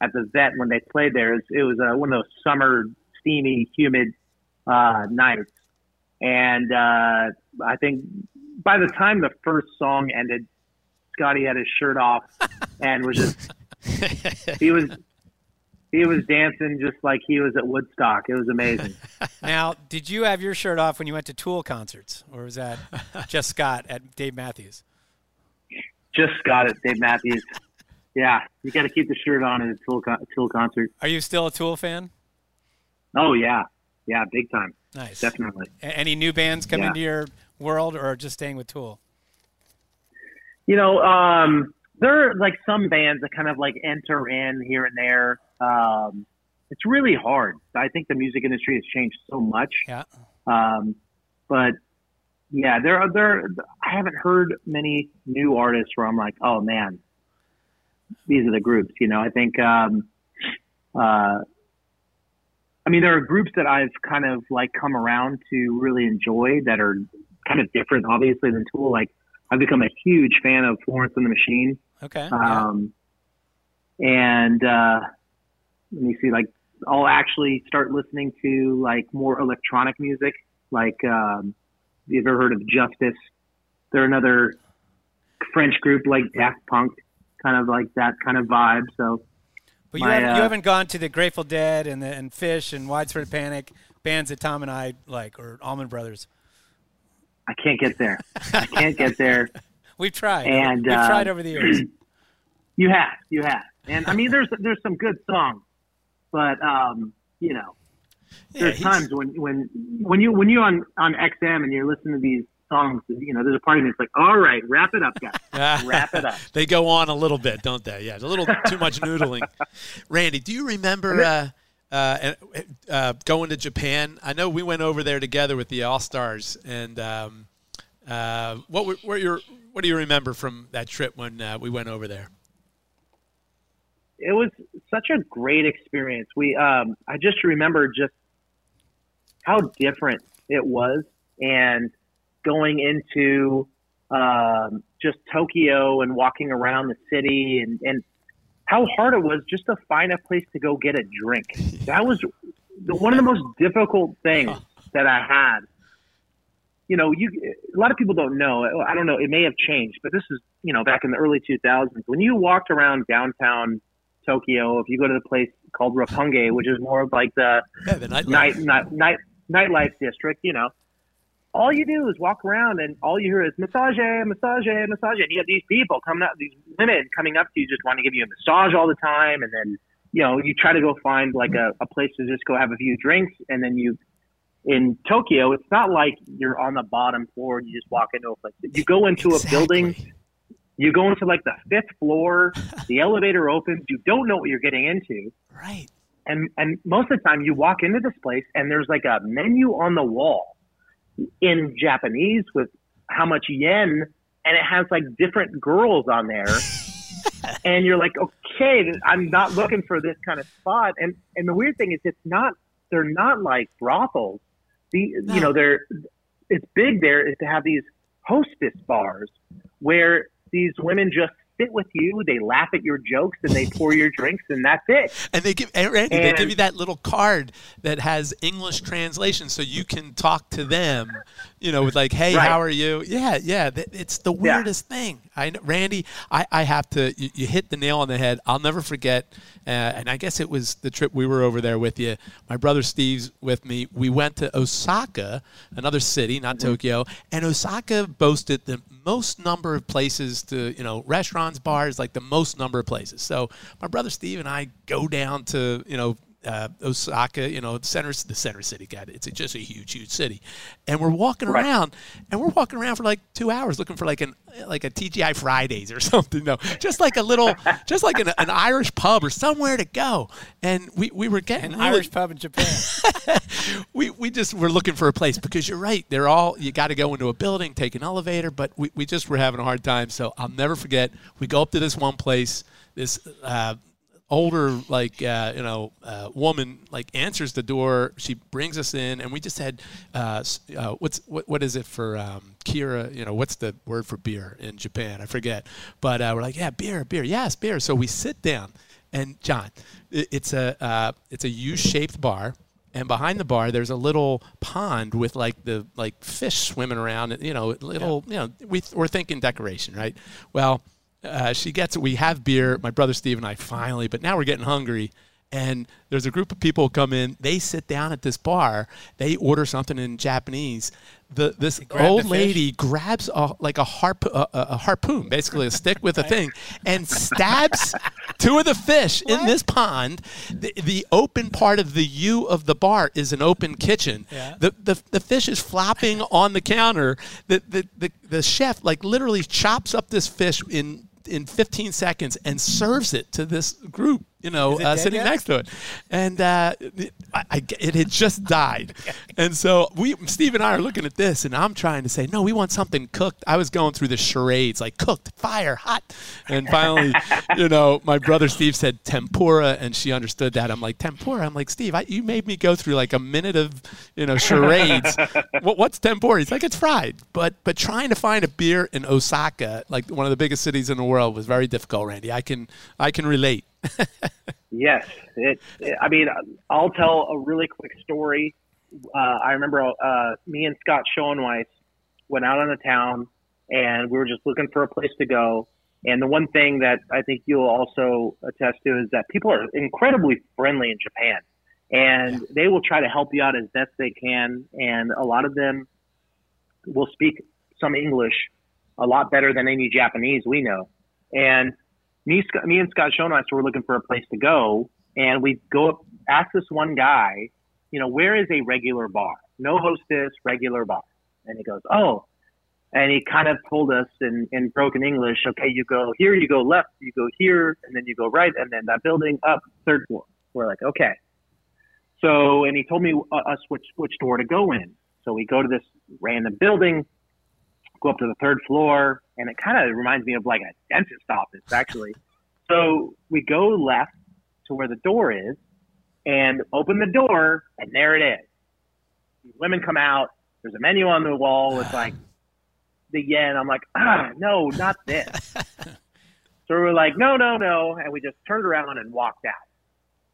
at the Vet when they played there. It was, it was uh, one of those summer, steamy, humid uh, nights. And uh, I think by the time the first song ended, Scotty had his shirt off and was just – he was – He was dancing just like he was at Woodstock. It was amazing. Now, did you have your shirt off when you went to Tool concerts, or was that just Scott at Dave Matthews? Just Scott at Dave Matthews. Yeah, you got to keep the shirt on at a Tool con Tool concert. Are you still a Tool fan? Oh yeah, yeah, big time. Nice, definitely. A any new bands come yeah. into your world, or just staying with Tool? You know, um, there are like some bands that kind of like enter in here and there. Um, it's really hard. I think the music industry has changed so much. Yeah. Um, but yeah, there are, there, I haven't heard many new artists where I'm like, oh man, these are the groups, you know. I think, um, uh, I mean, there are groups that I've kind of like come around to really enjoy that are kind of different, obviously, than Tool. Like I've become a huge fan of Florence and the Machine. Okay. Um, yeah. and, uh, let me see, like, I'll actually start listening to, like, more electronic music. Like, um, you've ever heard of Justice? They're another French group like Daft Punk, kind of like that kind of vibe. So, But my, you, haven't, uh, you haven't gone to the Grateful Dead and, the, and Phish and Widespread Panic, bands that Tom and I like, or Allman Brothers. I can't get there. I can't get there. We've tried. And, We've uh, tried over the years. You have. You have. And, I mean, there's there's some good songs. But um, you know, yeah, there's times when when when you when you're on on X M and you're listening to these songs, you know, there's a part of me that's like, all right, wrap it up, guys, wrap it up. They go on a little bit, don't they? Yeah, it's a little too much noodling. Randy, do you remember uh, uh, uh, going to Japan? I know we went over there together with the All Stars, and um, uh, what were, were your what do you remember from that trip when uh, we went over there? It was such a great experience. We, um, I just remember just how different it was, and going into um, just Tokyo and walking around the city, and, and how hard it was just to find a place to go get a drink. That was the, one of the most difficult things that I had. You know, you a lot of people don't know. I don't know. It may have changed, but this is, you know, back in the early two thousands. When you walked around downtown Tokyo, if you go to the place called Roppongi, which is more of like the, yeah, the nightlife. night night night nightlife district, you know, all you do is walk around and all you hear is massage, massage, massage. And you have these people coming up, these women coming up to you, just want to give you a massage all the time. And then, you know, you try to go find like a, a place to just go have a few drinks. And then you, in Tokyo, it's not like you're on the bottom floor and you just walk into a place. You go into exactly. a building. You go into like the fifth floor, the elevator opens, you don't know what you're getting into. Right. And and most of the time you walk into this place and there's like a menu on the wall in Japanese with how much yen, and it has like different girls on there. And you're like, okay, I'm not looking for this kind of spot. And and the weird thing is it's not they're not like brothels. The no. you know, they're it's big there is to have these hostess bars where these women just sit with you. They laugh at your jokes and they pour your drinks, and that's it. And they give and Randy, and, they give you that little card that has English translation, so you can talk to them. You know, with like, "Hey, right. how are you?" Yeah, yeah. It's the weirdest yeah. thing. I, Randy, I, I have to. You, you hit the nail on the head. I'll never forget. Uh, and I guess it was the trip we were over there with you. My brother Steve's with me. We went to Osaka, another city, not mm-hmm. Tokyo. And Osaka boasted the most number of places to, you know, restaurants, bars, like the most number of places. So my brother Steve and I go down to, you know, uh, Osaka, you know, center, the center city. God, it's just a huge, huge city. And we're walking right. around, and we're walking around for like two hours looking for like an like a T G I Fridays or something. No, just like a little, just like an, an Irish pub or somewhere to go. And we, we were getting an really, Irish pub in Japan. we we just were looking for a place because you're right. They're all you got to go into a building, take an elevator. But we we just were having a hard time. So I'll never forget. We go up to this one place. This. Uh, older, like, uh, you know, uh, woman, like, answers the door. She brings us in, and we just had, uh, uh, what's what, what is it for um, Kira? You know, what's the word for beer in Japan? I forget. But uh, we're like, yeah, beer, beer, yes, beer. So we sit down, and John, it, it's a uh, it's a U-shaped bar. And behind the bar, there's a little pond with, like, the like fish swimming around. You know, little, yeah. you know, we th- we're thinking decoration, right? Well, uh, she gets it. We have beer. My brother Steve and I finally, but now we're getting hungry. And there's a group of people who come in. They sit down at this bar. They order something in Japanese. The this old the lady grabs a, like a harp a, a harpoon, basically a stick with a thing, and stabs two of the fish what? in this pond. The, the open part of the U of the bar is an open kitchen. Yeah. The, the the fish is flopping on the counter. The the, the the chef like literally chops up this fish in in fifteen seconds and serves it to this group, you know, uh, sitting yet? next to it. And uh, it, I, it had just died. And so we, Steve and I are looking at this, and I'm trying to say, no, we want something cooked. I was going through the charades, like cooked, fire, hot. And finally, you know, my brother Steve said tempura, and she understood that. I'm like, tempura? I'm like, Steve, I, you made me go through like a minute of, you know, charades. what, what's tempura? He's like, it's fried. But, but trying to find a beer in Osaka, like one of the biggest cities in the world, was very difficult, Randy. I can, I can relate. Yes. It, it, I mean, I'll tell a really quick story. Uh, I remember uh, me and Scott Schoenweiss went out on the town, and we were just looking for a place to go. And the one thing that I think you'll also attest to is that people are incredibly friendly in Japan, and they will try to help you out as best they can. And a lot of them will speak some English a lot better than any Japanese we know. And Me, me and Scott Schoenweiss were looking for a place to go, and we go up, ask this one guy, you know, where is a regular bar? No hostess, regular bar. And he goes, oh. And he kind of told us in, in broken English, okay, you go here, you go left, you go here, and then you go right, and then that building up, third floor. We're like, okay. So, and he told me uh, us which, which door to go in. So we go to this random building, go up to the third floor, and it kind of reminds me of like a dentist office, actually. So we go left to where the door is and open the door, and there it is. These women come out. There's a menu on the wall. It's like the yen. I'm like, ah, no, not this. So we're like, no, no, no. And we just turned around and walked out.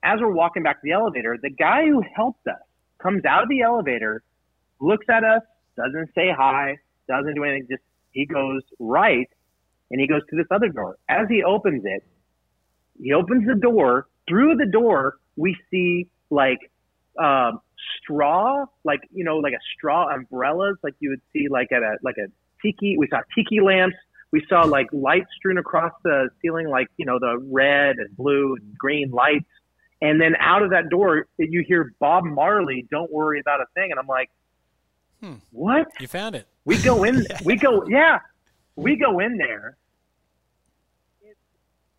As we're walking back to the elevator, the guy who helped us comes out of the elevator, looks at us, doesn't say hi, doesn't do anything, just he goes right, and he goes to this other door. As he opens it, he opens the door. Through the door, we see, like, um, straw, like, you know, like a straw umbrellas, like you would see, like, at a like a tiki. We saw tiki lamps. We saw, like, lights strewn across the ceiling, like, you know, the red and blue and green lights. And then out of that door, you hear Bob Marley, "Don't Worry About a Thing." And I'm like, hmm. what? You found it. We go in, we go, yeah, we go in there. It's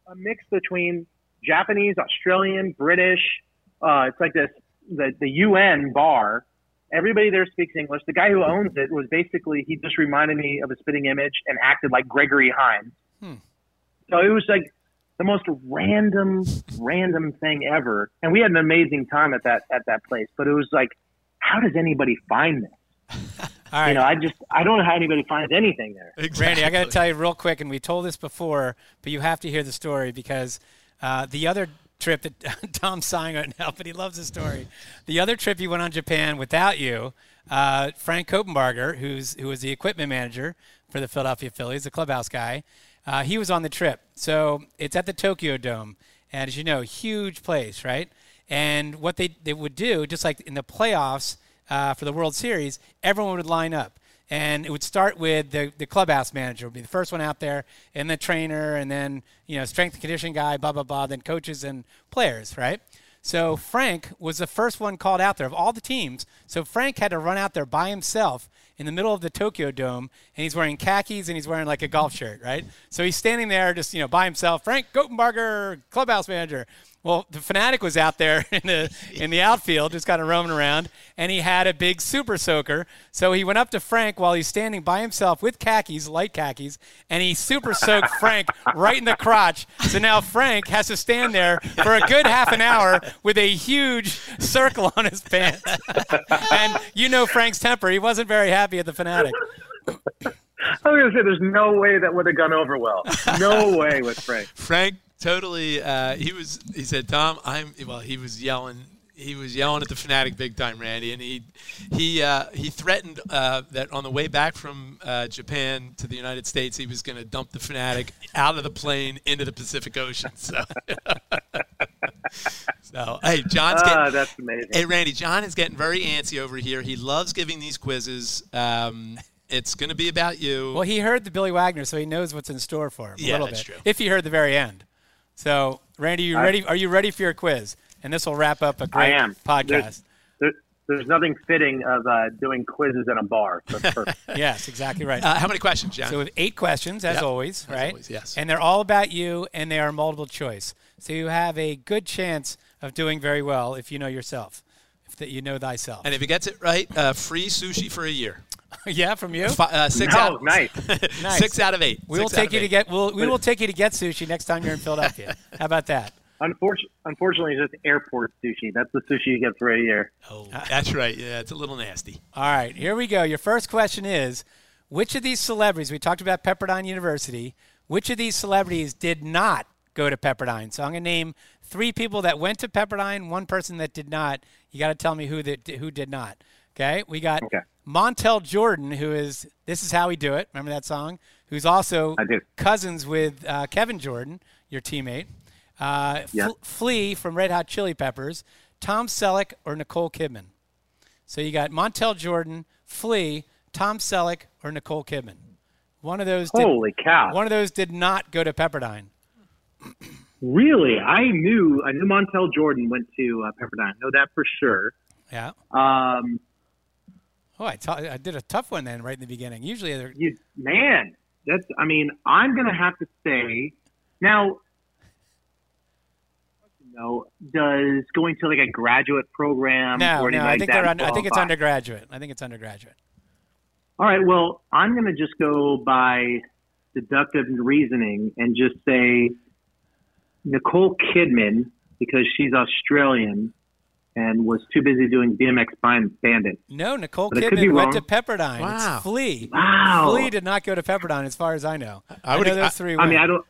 a mix between Japanese, Australian, British. Uh, it's like this, the, the U N bar. Everybody there speaks English. The guy who owns it was basically, he just reminded me of a spitting image and acted like Gregory Hines. Hmm. So it was like the most random, random thing ever. And we had an amazing time at that, at that place, but it was like, how does anybody find this? All right. You know, I just I don't know how anybody finds anything there. Exactly. Randy, I got to tell you real quick, and we told this before, but you have to hear the story because uh, the other trip that Tom Singer and help, but he loves the story. The other trip you went on Japan without you, uh, Frank Coppenbarger, who's who was the equipment manager for the Philadelphia Phillies, the clubhouse guy, uh, he was on the trip. So it's at the Tokyo Dome, and as you know, huge place, right? And what they they would do, just like in the playoffs. Uh, for the World Series, everyone would line up. And it would start with the, the clubhouse manager would be the first one out there, and the trainer, and then, you know, strength and conditioning guy, blah, blah, blah, then coaches and players, right? So Frank was the first one called out there of all the teams. So Frank had to run out there by himself in the middle of the Tokyo Dome, and he's wearing khakis and he's wearing like a golf shirt, right? So he's standing there just, you know, by himself, Frank Coppenbarger, clubhouse manager. Well, the Fanatic was out there in the in the outfield, just kind of roaming around, and he had a big super soaker. So he went up to Frank while he's standing by himself with khakis, light khakis, and he super soaked Frank right in the crotch. So now Frank has to stand there for a good half an hour with a huge circle on his pants. And you know Frank's temper. He wasn't very happy at the Fanatic. I was going to say, there's no way that would have gone over well. No way with Frank. Frank totally. Uh, he was. He said, "Tom, I'm." Well, he was yelling. He was yelling at the Fanatic big time, Randy, and he he uh, he threatened uh, that on the way back from uh, Japan to the United States, he was going to dump the Fanatic out of the plane into the Pacific Ocean. So. So, hey, John's getting, oh, that's amazing. Hey, Randy, John is getting very antsy over here. He loves giving these quizzes. Um, It's going to be about you. Well, he heard the Billy Wagner, so he knows what's in store for him. Yeah, a little that's bit, true. If he heard the very end. So, Randy, you ready? Are you ready for your quiz? And this will wrap up a great I am. podcast. There's, there, there's nothing fitting of uh, doing quizzes at a bar. So it's perfect. Yes, exactly right. Uh, how many questions, John? So, with eight questions, as yep. always, right? As always, yes. And they're all about you, and they are multiple choice. So, you have a good chance of doing very well if you know yourself, if the, you know thyself. And if he gets it right, uh, free sushi for a year. Yeah, from you. Five, uh, six no, out. Nice. Nice. Six out of eight. We will take you eight. to get. We'll, we will take you to get sushi next time you're in Philadelphia. How about that? Unfortunately, unfortunately, it's just airport sushi. That's the sushi you get for a year. Oh, that's right. Yeah, it's a little nasty. All right, here we go. Your first question is: which of these celebrities we talked about Pepperdine University? Which of these celebrities did not go to Pepperdine? So I'm going to name three people that went to Pepperdine, one person that did not. You got to tell me who that who did not. Okay, we got. Okay. Montel Jordan, who is This Is How We Do It. Remember that song? Who's also cousins with uh, Kevin Jordan, your teammate. Uh, yeah. F- Flea from Red Hot Chili Peppers, Tom Selleck, or Nicole Kidman. So you got Montel Jordan, Flea, Tom Selleck, or Nicole Kidman. One of those. Did, Holy cow! One of those did not go to Pepperdine. Really, I knew I knew Montel Jordan went to uh, Pepperdine. I know that for sure. Yeah. Um. Oh, I, t- I did a tough one then, right in the beginning. Usually, they're... You, man, that's. I mean, I'm going to have to say now. You know, does going to like a graduate program? No, or no. Like I think they're. Un- I think it's undergraduate. I think it's undergraduate. All right. Well, I'm going to just go by deductive reasoning and just say Nicole Kidman because she's Australian. And was too busy doing B M X Bandit. No, Nicole but Kidman went to Pepperdine. Wow. It's Flea. Wow. Flea did not go to Pepperdine, as far as I know. I, I would know those three. I, I mean, I don't.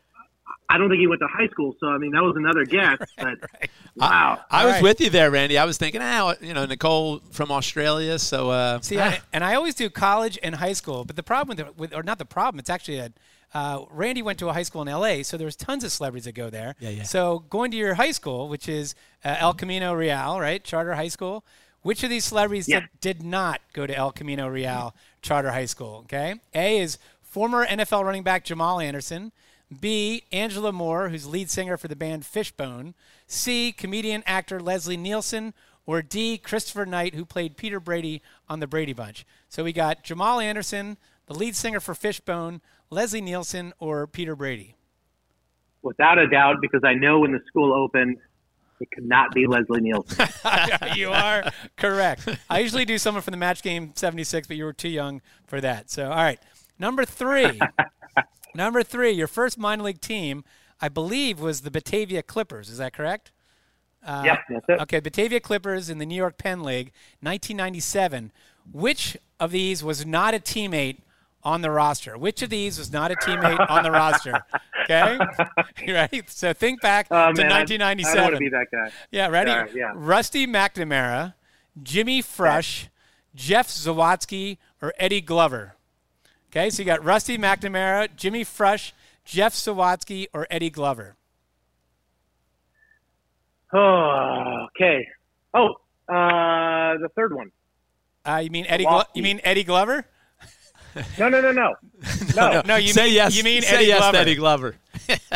I don't think he went to high school, so I mean that was another guess. Right, but right. Wow, I, I was right. with you there, Randy. I was thinking, ah, you know, Nicole from Australia. So uh, see, ah. I, and I always do college and high school. But the problem with, with or not the problem, it's actually a. Uh, Randy went to a high school in L A, so there's tons of celebrities that go there. Yeah, yeah. So going to your high school, which is uh, El Camino Real, right, Charter High School, which of these celebrities yeah. did, did not go to El Camino Real yeah. Charter High School, okay? A is former N F L running back Jamal Anderson. B, Angela Moore, who's lead singer for the band Fishbone. C, comedian actor Leslie Nielsen. Or D, Christopher Knight, who played Peter Brady on The Brady Bunch. So we got Jamal Anderson, the lead singer for Fishbone, Leslie Nielsen, or Peter Brady? Without a doubt, because I know when the school opened, it could not be Leslie Nielsen. You are correct. I usually do someone from the Match Game seventy-six, but you were too young for that. So, all right. Number three. Number three, your first minor league team, I believe, was the Batavia Clippers. Is that correct? Uh, yeah, that's it. Okay, Batavia Clippers in the New York Penn League, nineteen ninety-seven. Which of these was not a teammate on the roster? Which of these was not a teammate on the roster? Okay? You ready? So think back oh, to man, nineteen ninety-seven. I, I want to be that guy. Yeah, ready? Right, yeah. Rusty McNamara, Jimmy Frush, Jeff Zawatsky, or Eddie Glover. Okay, so you got Rusty McNamara, Jimmy Frush, Jeff Zawatsky, or Eddie Glover. Oh, okay. Oh, uh, the third one. Uh, you mean Eddie Glo- You mean Eddie Glover? No, no, no, no, no, no. no you Say mean, yes. You mean Say Eddie yes Glover. To Eddie Glover.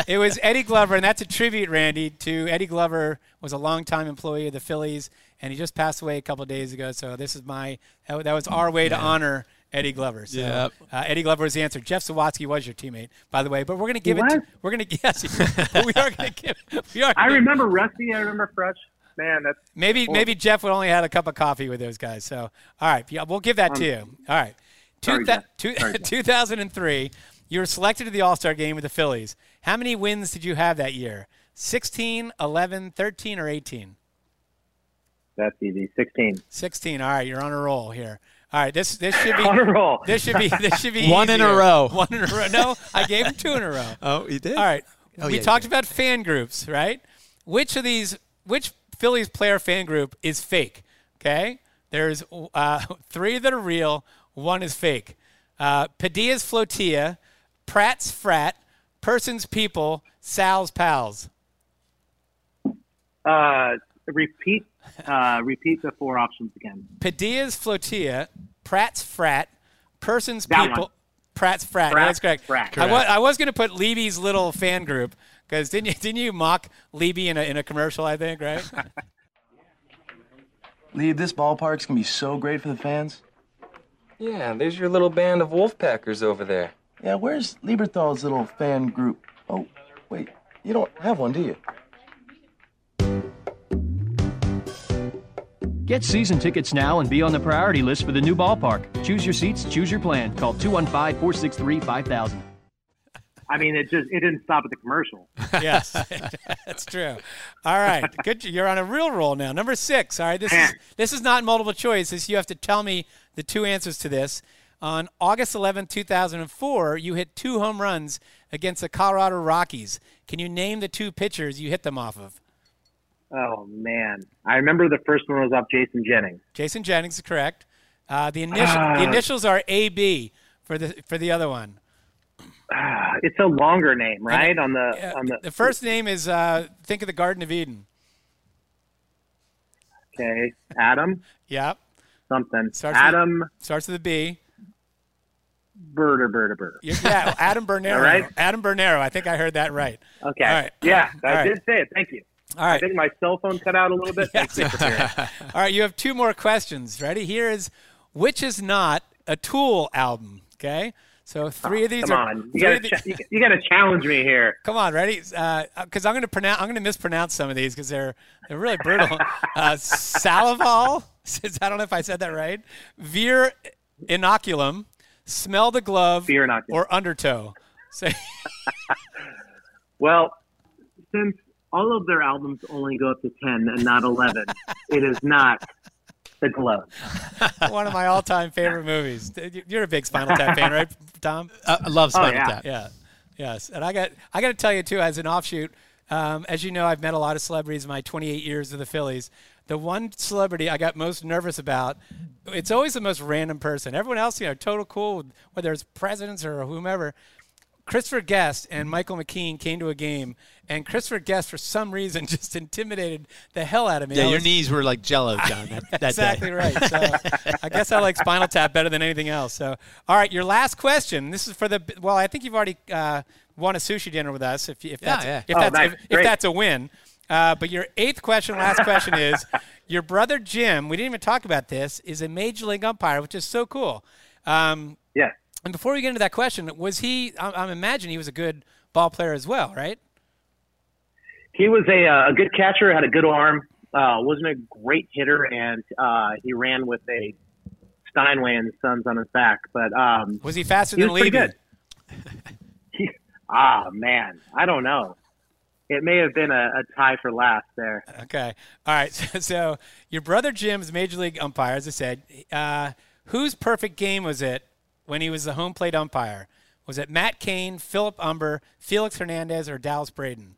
It was Eddie Glover, and that's a tribute, Randy, to Eddie Glover. Was a longtime employee of the Phillies, and he just passed away a couple of days ago. So this is my that was our way yeah. to honor Eddie Glover. So, yep. uh, Eddie Glover was the answer. Jeff Zawatsky was your teammate, by the way. But we're going to give what? it. To, we're going to yes. we are going to give. We are I remember Rusty. I remember Frush. Man, that's maybe cool. Maybe Jeff would only had a cup of coffee with those guys. So all right, yeah, we'll give that um, to you. All right, two, sorry, two, sorry, two thousand three, you were selected to the All-Star Game with the Phillies. How many wins did you have that year? sixteen, eleven, thirteen, or eighteen? That's easy. sixteen. sixteen. All right, you're on a roll here. All right, this this should be on a roll. This should be this should be one easier. in a row. One in a row. No, I gave him two in a row. Oh, you did. All right. Oh, we yeah, talked about fan groups, right? Which of these? Which Phillies player fan group is fake? Okay, there's uh, three that are real. One is fake. Uh, Padilla's Flotilla, Pratt's Frat, Person's People, Sal's Pals. Uh, repeat. Uh, repeat the four options again. Padilla's Flotilla, Pratt's Frat, Person's that People. One. Pratt's Frat. Pratt's That's correct. Frat. Correct. I was I was going to put Levy's little fan group because didn't you didn't you mock Levy in a in a commercial? I think right. Lee, this ballpark's gonna be so great for the fans. Yeah, there's your little band of Wolfpackers over there. Yeah, where's Lieberthal's little fan group? Oh, wait, you don't have one, do you? Get season tickets now and be on the priority list for the new ballpark. Choose your seats, choose your plan. Call two one five, four six three, five thousand. I mean, it just it didn't stop at the commercial. Yes, that's true. All right, good. You're on a real roll now. Number six. All right, this is this is not multiple choice. This, you have to tell me the two answers to this. On August eleventh, two thousand four, you hit two home runs against the Colorado Rockies. Can you name the two pitchers you hit them off of? Oh, man. I remember the first one was off Jason Jennings. Jason Jennings is correct. Uh, the, initial, uh, the initials are A B for the for the other one. Uh, it's a longer name, right? It, on the uh, on the, the first name is, uh, think of the Garden of Eden. Okay. Adam? Yep. Something. Starts Adam. With, starts with a B. Birder, Birder, Birder. Yeah, Adam Bernero. All right. Adam Bernero. I think I heard that right. Okay. All right. Yeah, I All did right. say it. Thank you. All right. I think my cell phone cut out a little bit. Yes. All right, you have two more questions. Ready? Here is, which is not a Tool album, okay? So three oh, of these come are. Come on. You got to ch- you gotta challenge me here. Come on, ready? Because uh, I'm going to pronounce. I'm going to mispronounce some of these because they're, they're really brutal. uh, Salival, I don't know if I said that right. Veer Inoculum, Smell the Glove, or Undertow. So well, since all of their albums only go up to ten and not eleven. It is not The Glove. One of my all-time favorite movies. You're a big Spinal Tap fan, right, Tom? Uh, I love Spinal oh, yeah. Tap. Yeah, yes. And I got I got to tell you too, as an offshoot, um, as you know, I've met a lot of celebrities in my twenty-eight years with the Phillies. The one celebrity I got most nervous about, it's always the most random person. Everyone else, you know, total cool, whether it's presidents or whomever. Christopher Guest and Michael McKean came to a game, and Christopher Guest, for some reason, just intimidated the hell out of me. Yeah, was, your knees were like jello, John, that, that exactly day. Right. So I guess I like Spinal Tap better than anything else. So, all right, your last question. This is for the – well, I think you've already uh, won a sushi dinner with us, if, if, yeah, that's, yeah. if, oh, that's, nice. if, if that's a win. Uh, but your eighth question, last question is, your brother Jim, we didn't even talk about this, is a major league umpire, which is so cool. Um, yeah. And before we get into that question, was he? I'm, I'm imagining he was a good ball player as well, right? He was a uh, a good catcher, had a good arm, uh, wasn't a great hitter, and uh, he ran with a Steinway and Sons on his back. But um, was he faster he than was Levy? Pretty good. he, ah, man, I don't know. It may have been a, a tie for last there. Okay, all right. So, so your brother Jim's major league umpire, as I said, uh, whose perfect game was it when he was the home plate umpire? Was it Matt Cain, Philip Umber, Felix Hernandez, or Dallas Braden?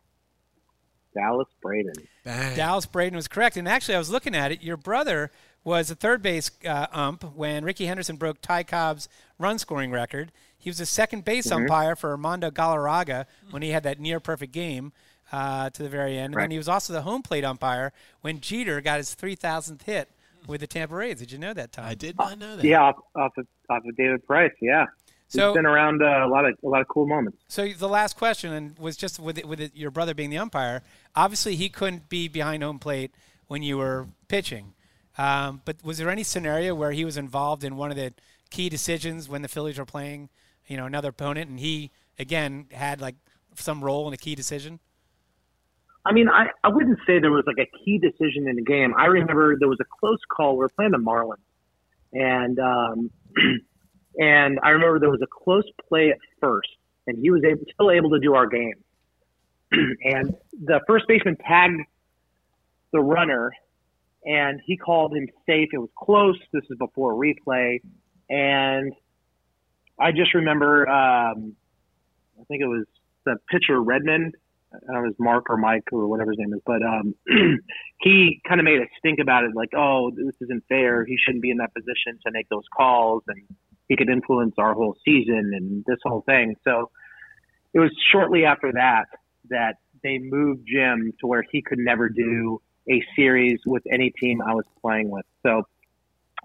Dallas Braden. Bang. Dallas Braden was correct. And actually, I was looking at it. Your brother was a third base uh, ump when Ricky Henderson broke Ty Cobb's run-scoring record. He was a second base mm-hmm. umpire for Armando Galarraga when he had that near-perfect game uh, to the very end. And right. then he was also the home plate umpire when Jeter got his three thousandth hit with the Tampa Rays. Did you know that, Tom? I did not know that. Yeah, off, off of off of David Price. Yeah, so he's been around uh, a lot of a lot of cool moments. So the last question and was just with it, with it, your brother being the umpire. Obviously, he couldn't be behind home plate when you were pitching. Um, but was there any scenario where he was involved in one of the key decisions when the Phillies were playing, you know, another opponent, and he, again, had, like, some role in a key decision? I mean, I, I wouldn't say there was, like, a key decision in the game. I remember there was a close call. We were playing the Marlins. And, um, and I remember there was a close play at first, and he was able, still able to do our game. And the first baseman tagged the runner, and he called him safe. It was close. This is before replay. And I just remember, um, I think it was the pitcher Redmond. I don't know if it was Mark or Mike or whatever his name is. But um, he kind of made a stink about it, like, oh, this isn't fair. He shouldn't be in that position to make those calls. And he could influence our whole season and this whole thing. So it was shortly after that that they moved Jim to where he could never do a series with any team I was playing with. So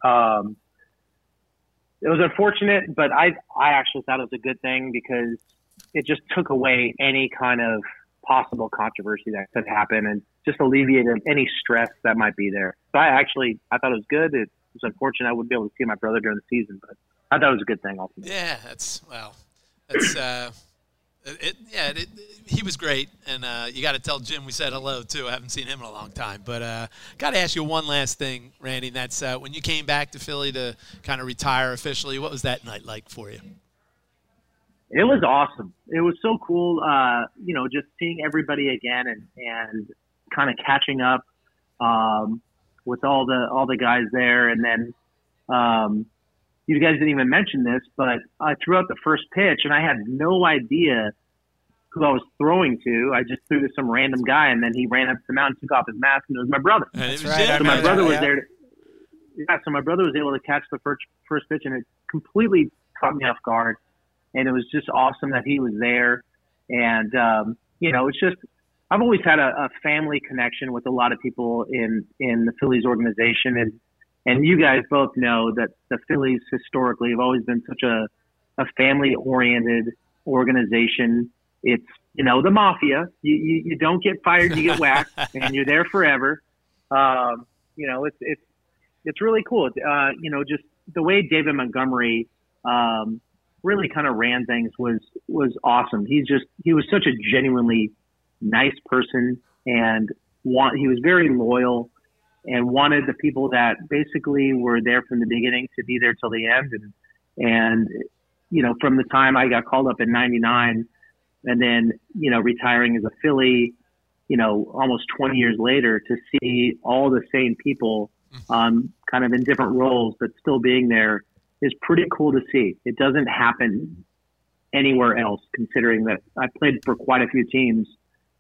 um, it was unfortunate, but I I actually thought it was a good thing because it just took away any kind of possible controversy that could happen and just alleviated any stress that might be there. So I actually, I thought it was good. It was unfortunate I wouldn't be able to see my brother during the season, but I thought it was a good thing ultimately. Yeah, that's, well, that's, uh, It, yeah, it, it, he was great, and uh, you got to tell Jim we said hello, too. I haven't seen him in a long time. But uh, got to ask you one last thing, Randy, and that's uh, when you came back to Philly to kind of retire officially, what was that night like for you? It was awesome. It was so cool, uh, you know, just seeing everybody again and, and kind of catching up um, with all the all the guys there. And then um, – you guys didn't even mention this, but I threw out the first pitch, and I had no idea who I was throwing to. I just threw to some random guy, and then he ran up to the mound, took off his mask, and it was my brother. And That's right. So my brother was there. To, yeah, so my brother was able to catch the first first pitch, and it completely caught me off guard. And it was just awesome that he was there. And um, you know, it's just I've always had a, a family connection with a lot of people in in the Phillies organization, and. And you guys both know that the Phillies historically have always been such a, a family-oriented organization. It's, you know, the mafia. You, you, you don't get fired, you get whacked, and you're there forever. Um, you know, it's it's it's really cool. Uh, you know, just the way David Montgomery um, really kind of ran things was was awesome. He's just he was such a genuinely nice person, and want, he was very loyal. And wanted the people that basically were there from the beginning to be there till the end. And, and you know, from the time I got called up in ninety-nine and then, you know, retiring as a Philly, you know, almost twenty years later to see all the same people um, kind of in different roles but still being there is pretty cool to see. It doesn't happen anywhere else considering that I played for quite a few teams.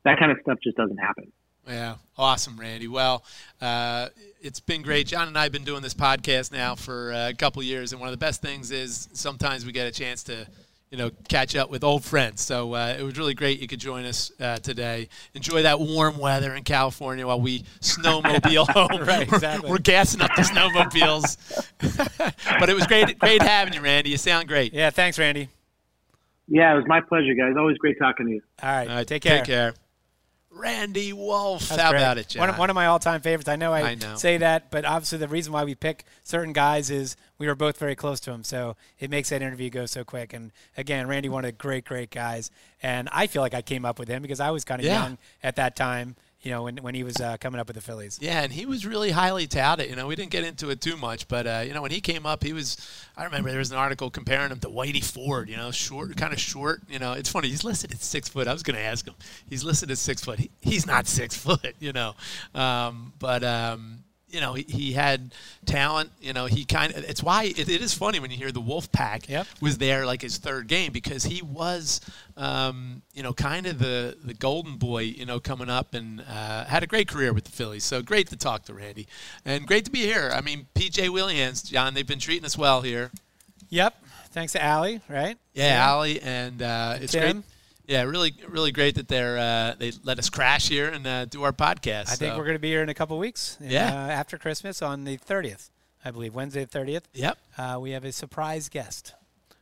That kind of stuff just doesn't happen. Yeah, awesome, Randy. Well, uh, it's been great. John and I have been doing this podcast now for uh, a couple years, and one of the best things is sometimes we get a chance to, you know, catch up with old friends. So uh, it was really great you could join us uh, today. Enjoy that warm weather in California while we snowmobile home. Right, exactly. We're, we're gassing up the snowmobiles. But it was great, great having you, Randy. You sound great. Yeah, thanks, Randy. Yeah, it was my pleasure, guys. Always great talking to you. All right, All right take care. Take care. Randy Wolf. That's How great. About it, John? One of, one of my all-time favorites. I know I, I know. say that, but obviously the reason why we pick certain guys is we were both very close to him, so it makes that interview go so quick. And, again, Randy, one of the great, great guys. And I feel like I came up with him because I was kind of yeah. young at that time, you know, when, when he was uh, coming up with the Phillies. Yeah, and he was really highly touted. You know, we didn't get into it too much, but, uh, you know, when he came up, he was – I remember there was an article comparing him to Whitey Ford, you know, short, kind of short. You know, it's funny. He's listed at six foot. I was going to ask him. He's listed at six foot. He, he's not six foot, you know. Um, but, um, you know, he, he had talent. You know, he kind of – it's why it, it is funny when you hear the Wolfpack yep. was there like his third game because he was – Um, you know, kind of the, the golden boy, you know, coming up and uh, had a great career with the Phillies. So great to talk to Randy and great to be here. I mean, P J. Whelihan's, John, they've been treating us well here. Yep. Thanks to Allie, right? Yeah, yeah. Allie. And uh, it's Tim. Great. Yeah, really, really great that they're uh, they let us crash here and uh, do our podcast. I so. think we're going to be here in a couple weeks. In, yeah. Uh, after Christmas on the thirtieth, I believe, Wednesday the thirtieth. Yep. Uh, we have a surprise guest.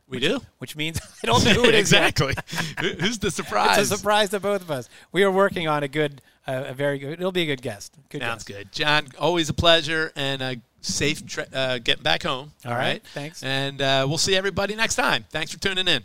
We which, do. Which means I don't know who it is. Exactly. Who's the surprise? It's a surprise to both of us. We are working on a good, uh, a very good, it'll be a good guest. Good Sounds guest. good. John, always a pleasure and a safe tra- uh, getting back home. All, All right. right. Thanks. And uh, we'll see everybody next time. Thanks for tuning in.